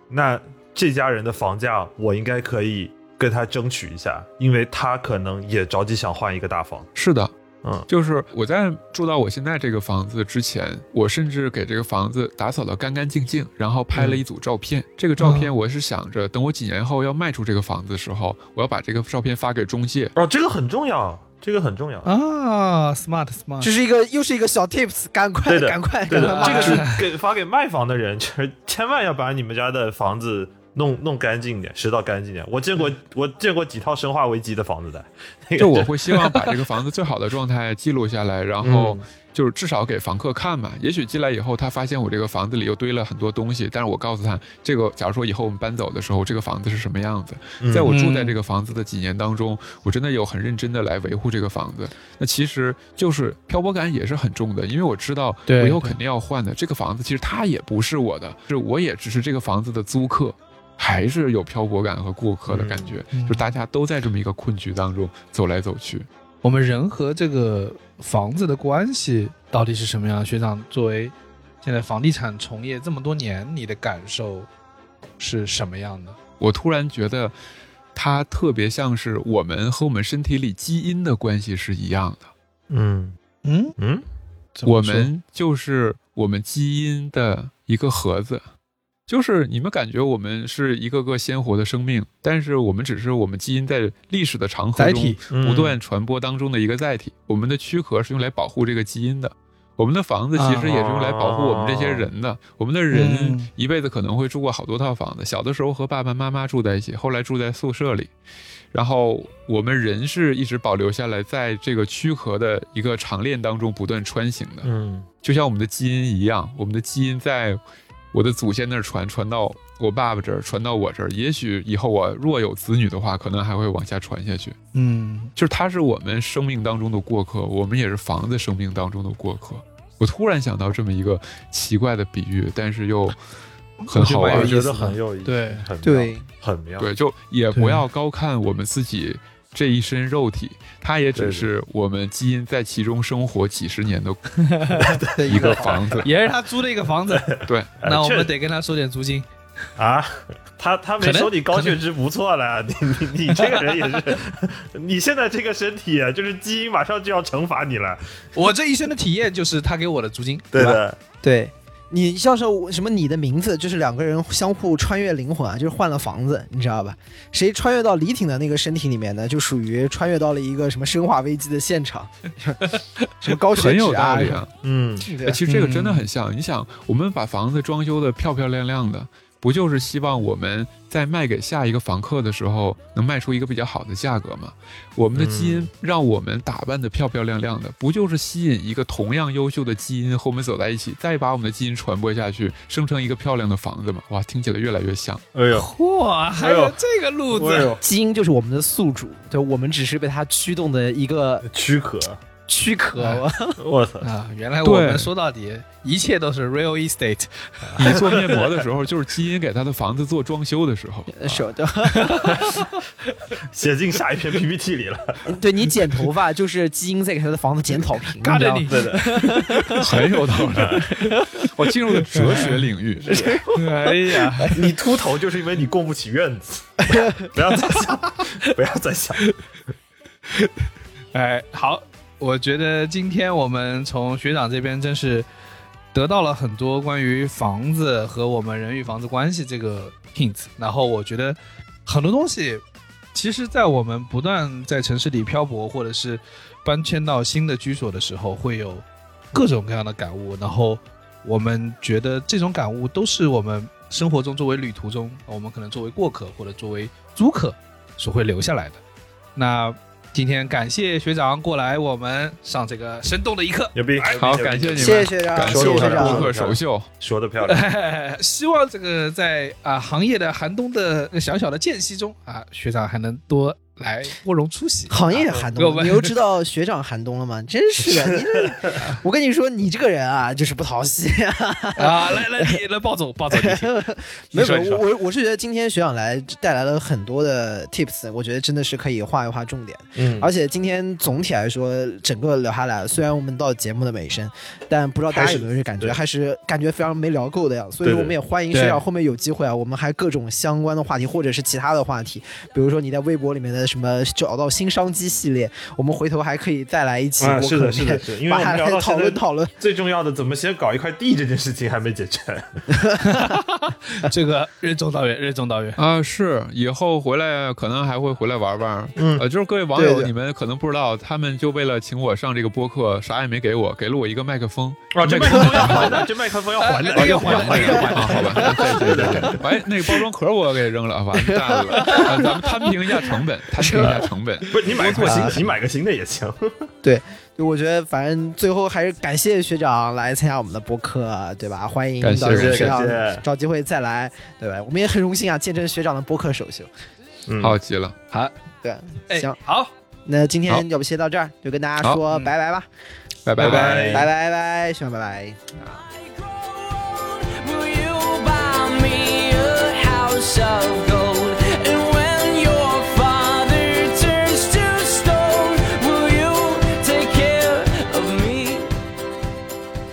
那这家人的房价我应该可以跟他争取一下，因为他可能也着急想换一个大房。是的，嗯，就是我在住到我现在这个房子之前，我甚至给这个房子打扫得干干净净，然后拍了一组照片、嗯、这个照片我是想着等我几年后要卖出这个房子的时候，我要把这个照片发给中介。哦，这个很重要，这个很重要啊 ，smart smart， 这是一个又是一个小 tips， 赶快赶快，对的，这个是给发给卖房的人，就是千万要把你们家的房子弄弄干净点，拾到干净点。我见过，我见过几套生化危机的房子的、那个。就我会希望把这个房子最好的状态记录下来，然后就是至少给房客看嘛。也许进来以后，他发现我这个房子里又堆了很多东西，但是我告诉他，这个假如说以后我们搬走的时候，这个房子是什么样子。在我住在这个房子的几年当中，我真的有很认真的来维护这个房子。那其实就是漂泊感也是很重的，因为我知道我以后肯定要换的。这个房子其实它也不是我的，是我也只是这个房子的租客。还是有漂泊感和过客的感觉、嗯嗯、就大家都在这么一个困局当中走来走去。我们人和这个房子的关系到底是什么样？学长作为现在房地产从业这么多年，你的感受是什么样的？我突然觉得它特别像是我们和我们身体里基因的关系是一样的。嗯嗯嗯，我们就是我们基因的一个盒子。就是你们感觉我们是一个个鲜活的生命，但是我们只是我们基因在历史的长河中不断传播当中的一个载体、嗯、我们的躯壳是用来保护这个基因的，我们的房子其实也是用来保护我们这些人的、啊、我们的人一辈子可能会住过好多套房子、嗯、小的时候和爸爸妈妈住在一起，后来住在宿舍里，然后我们人是一直保留下来在这个躯壳的一个长链当中不断穿行的、嗯、就像我们的基因一样，我们的基因在我的祖先那儿传，传到我爸爸这儿，传到我这儿，也许以后我若有子女的话，可能还会往下传下去。嗯，就是它是我们生命当中的过客，我们也是房子生命当中的过客。我突然想到这么一个奇怪的比喻，但是又很好玩，我觉得很有意思，对，很对，很妙。对，就也不要高看我们自己这一身肉体，它也只是我们基因在其中生活几十年的一个房子，也是他租的一个房子。对，那我们得跟他收点租金啊！他他没收你高血脂不错了，你你你这个人也是，你现在这个身体啊，就是基因马上就要惩罚你了。我这一生的体验就是他给我的租金，对的，对。你像是什么你的名字，就是两个人相互穿越灵魂啊，就是换了房子，你知道吧？谁穿越到李挺的那个身体里面呢，就属于穿越到了一个什么生化危机的现场，什么高血脂啊，嗯，其实这个真的很像。你想，我们把房子装修的漂漂亮亮的，不就是希望我们在卖给下一个房客的时候能卖出一个比较好的价格吗？我们的基因让我们打扮得漂漂亮亮的，不就是吸引一个同样优秀的基因和我们走在一起，再把我们的基因传播下去，生成一个漂亮的房子吗？哇，听起来越来越像。哎呦，哇，还有这个路子、哎哎、基因就是我们的宿主，对，我们只是被它驱动的一个躯壳躯壳、啊、我操啊！原来我们说到底一切都是 real estate。 你做面膜的时候就是基因给他的房子做装修的时候、啊、手的写进下一篇 P P T 里了。对，你剪头发就是基因在给他的房子剪草坪，嘎着你，对的，很有道理。我进入了哲学领域。哎呀，你秃头就是因为你供不起院子。不要再想，不要再想。哎，好，我觉得今天我们从学长这边真是得到了很多关于房子和我们人与房子关系这个 hint， 然后我觉得很多东西其实在我们不断在城市里漂泊或者是搬迁到新的居所的时候，会有各种各样的感悟，然后我们觉得这种感悟都是我们生活中作为旅途中我们可能作为过客或者作为租客所会留下来的。那今天感谢学长过来我们上这个生动的一课，好，感谢你们，谢谢学长，感谢我们播客首秀，说得漂亮、哎、希望这个在啊、呃、行业的寒冬的小小的间隙中啊，学长还能多来拨冗出席。行业寒冬、啊、你又知道学长寒冬了吗？真是的，你我跟你说你这个人啊就是不讨喜 啊, 啊来来你来抱走抱走你没有， 我, 我是觉得今天学长来带来了很多的 tips， 我觉得真的是可以画一画重点、嗯、而且今天总体来说整个聊下来，虽然我们到节目的尾声，但不知道大家有没有感觉还是感觉非常没聊够的样子，所以我们也欢迎学长后面有机会啊，我们还各种相关的话题或者是其他的话题，比如说你在微博里面的什么找到新商机系列，我们回头还可以再来一期、啊、是的是的是的，因为我们聊到讨论讨论最重要的怎么先搞一块地这件事情还没解决这个任重道远任重道远啊，是以后回来可能还会回来玩玩、嗯呃、就是各位网友，对对，你们可能不知道，他们就为了请我上这个播客啥也没给我，给了我一个麦克风、啊、这麦克风要还的这麦克风要还的要还的好吧，对对对对，那个包装壳我给扔了，完蛋了，咱们摊平一下成本，摊平一下成本，不是你买个新、啊、你买个新的也行对，我觉得反正最后还是感谢学长来参加我们的播客，对吧？欢迎到时候学长找机会再来，对吧？我们也很荣幸啊，见证学长的播客首秀、嗯、好极了，好，对，行，好，那今天要不先到这儿，就跟大家说拜拜吧，拜拜拜拜拜拜拜，学长拜拜。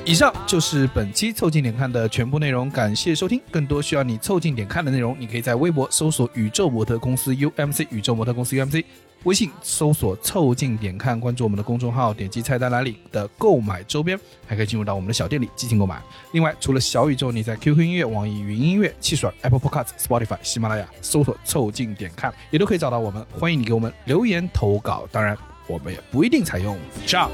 以上就是本期凑近点看的全部内容，感谢收听。更多需要你凑近点看的内容，你可以在微博搜索宇宙模特公司 U M C， 宇宙模特公司 U M C， 微信搜索凑近点看，关注我们的公众号，点击菜单栏里的购买周边，还可以进入到我们的小店里进行购买。另外除了小宇宙，你在 Q Q 音乐、网易云音乐、汽水、Apple Podcast、Spotify、 喜马拉雅搜索凑近点看也都可以找到我们，欢迎你给我们留言投稿，当然我们也不一定采用以上。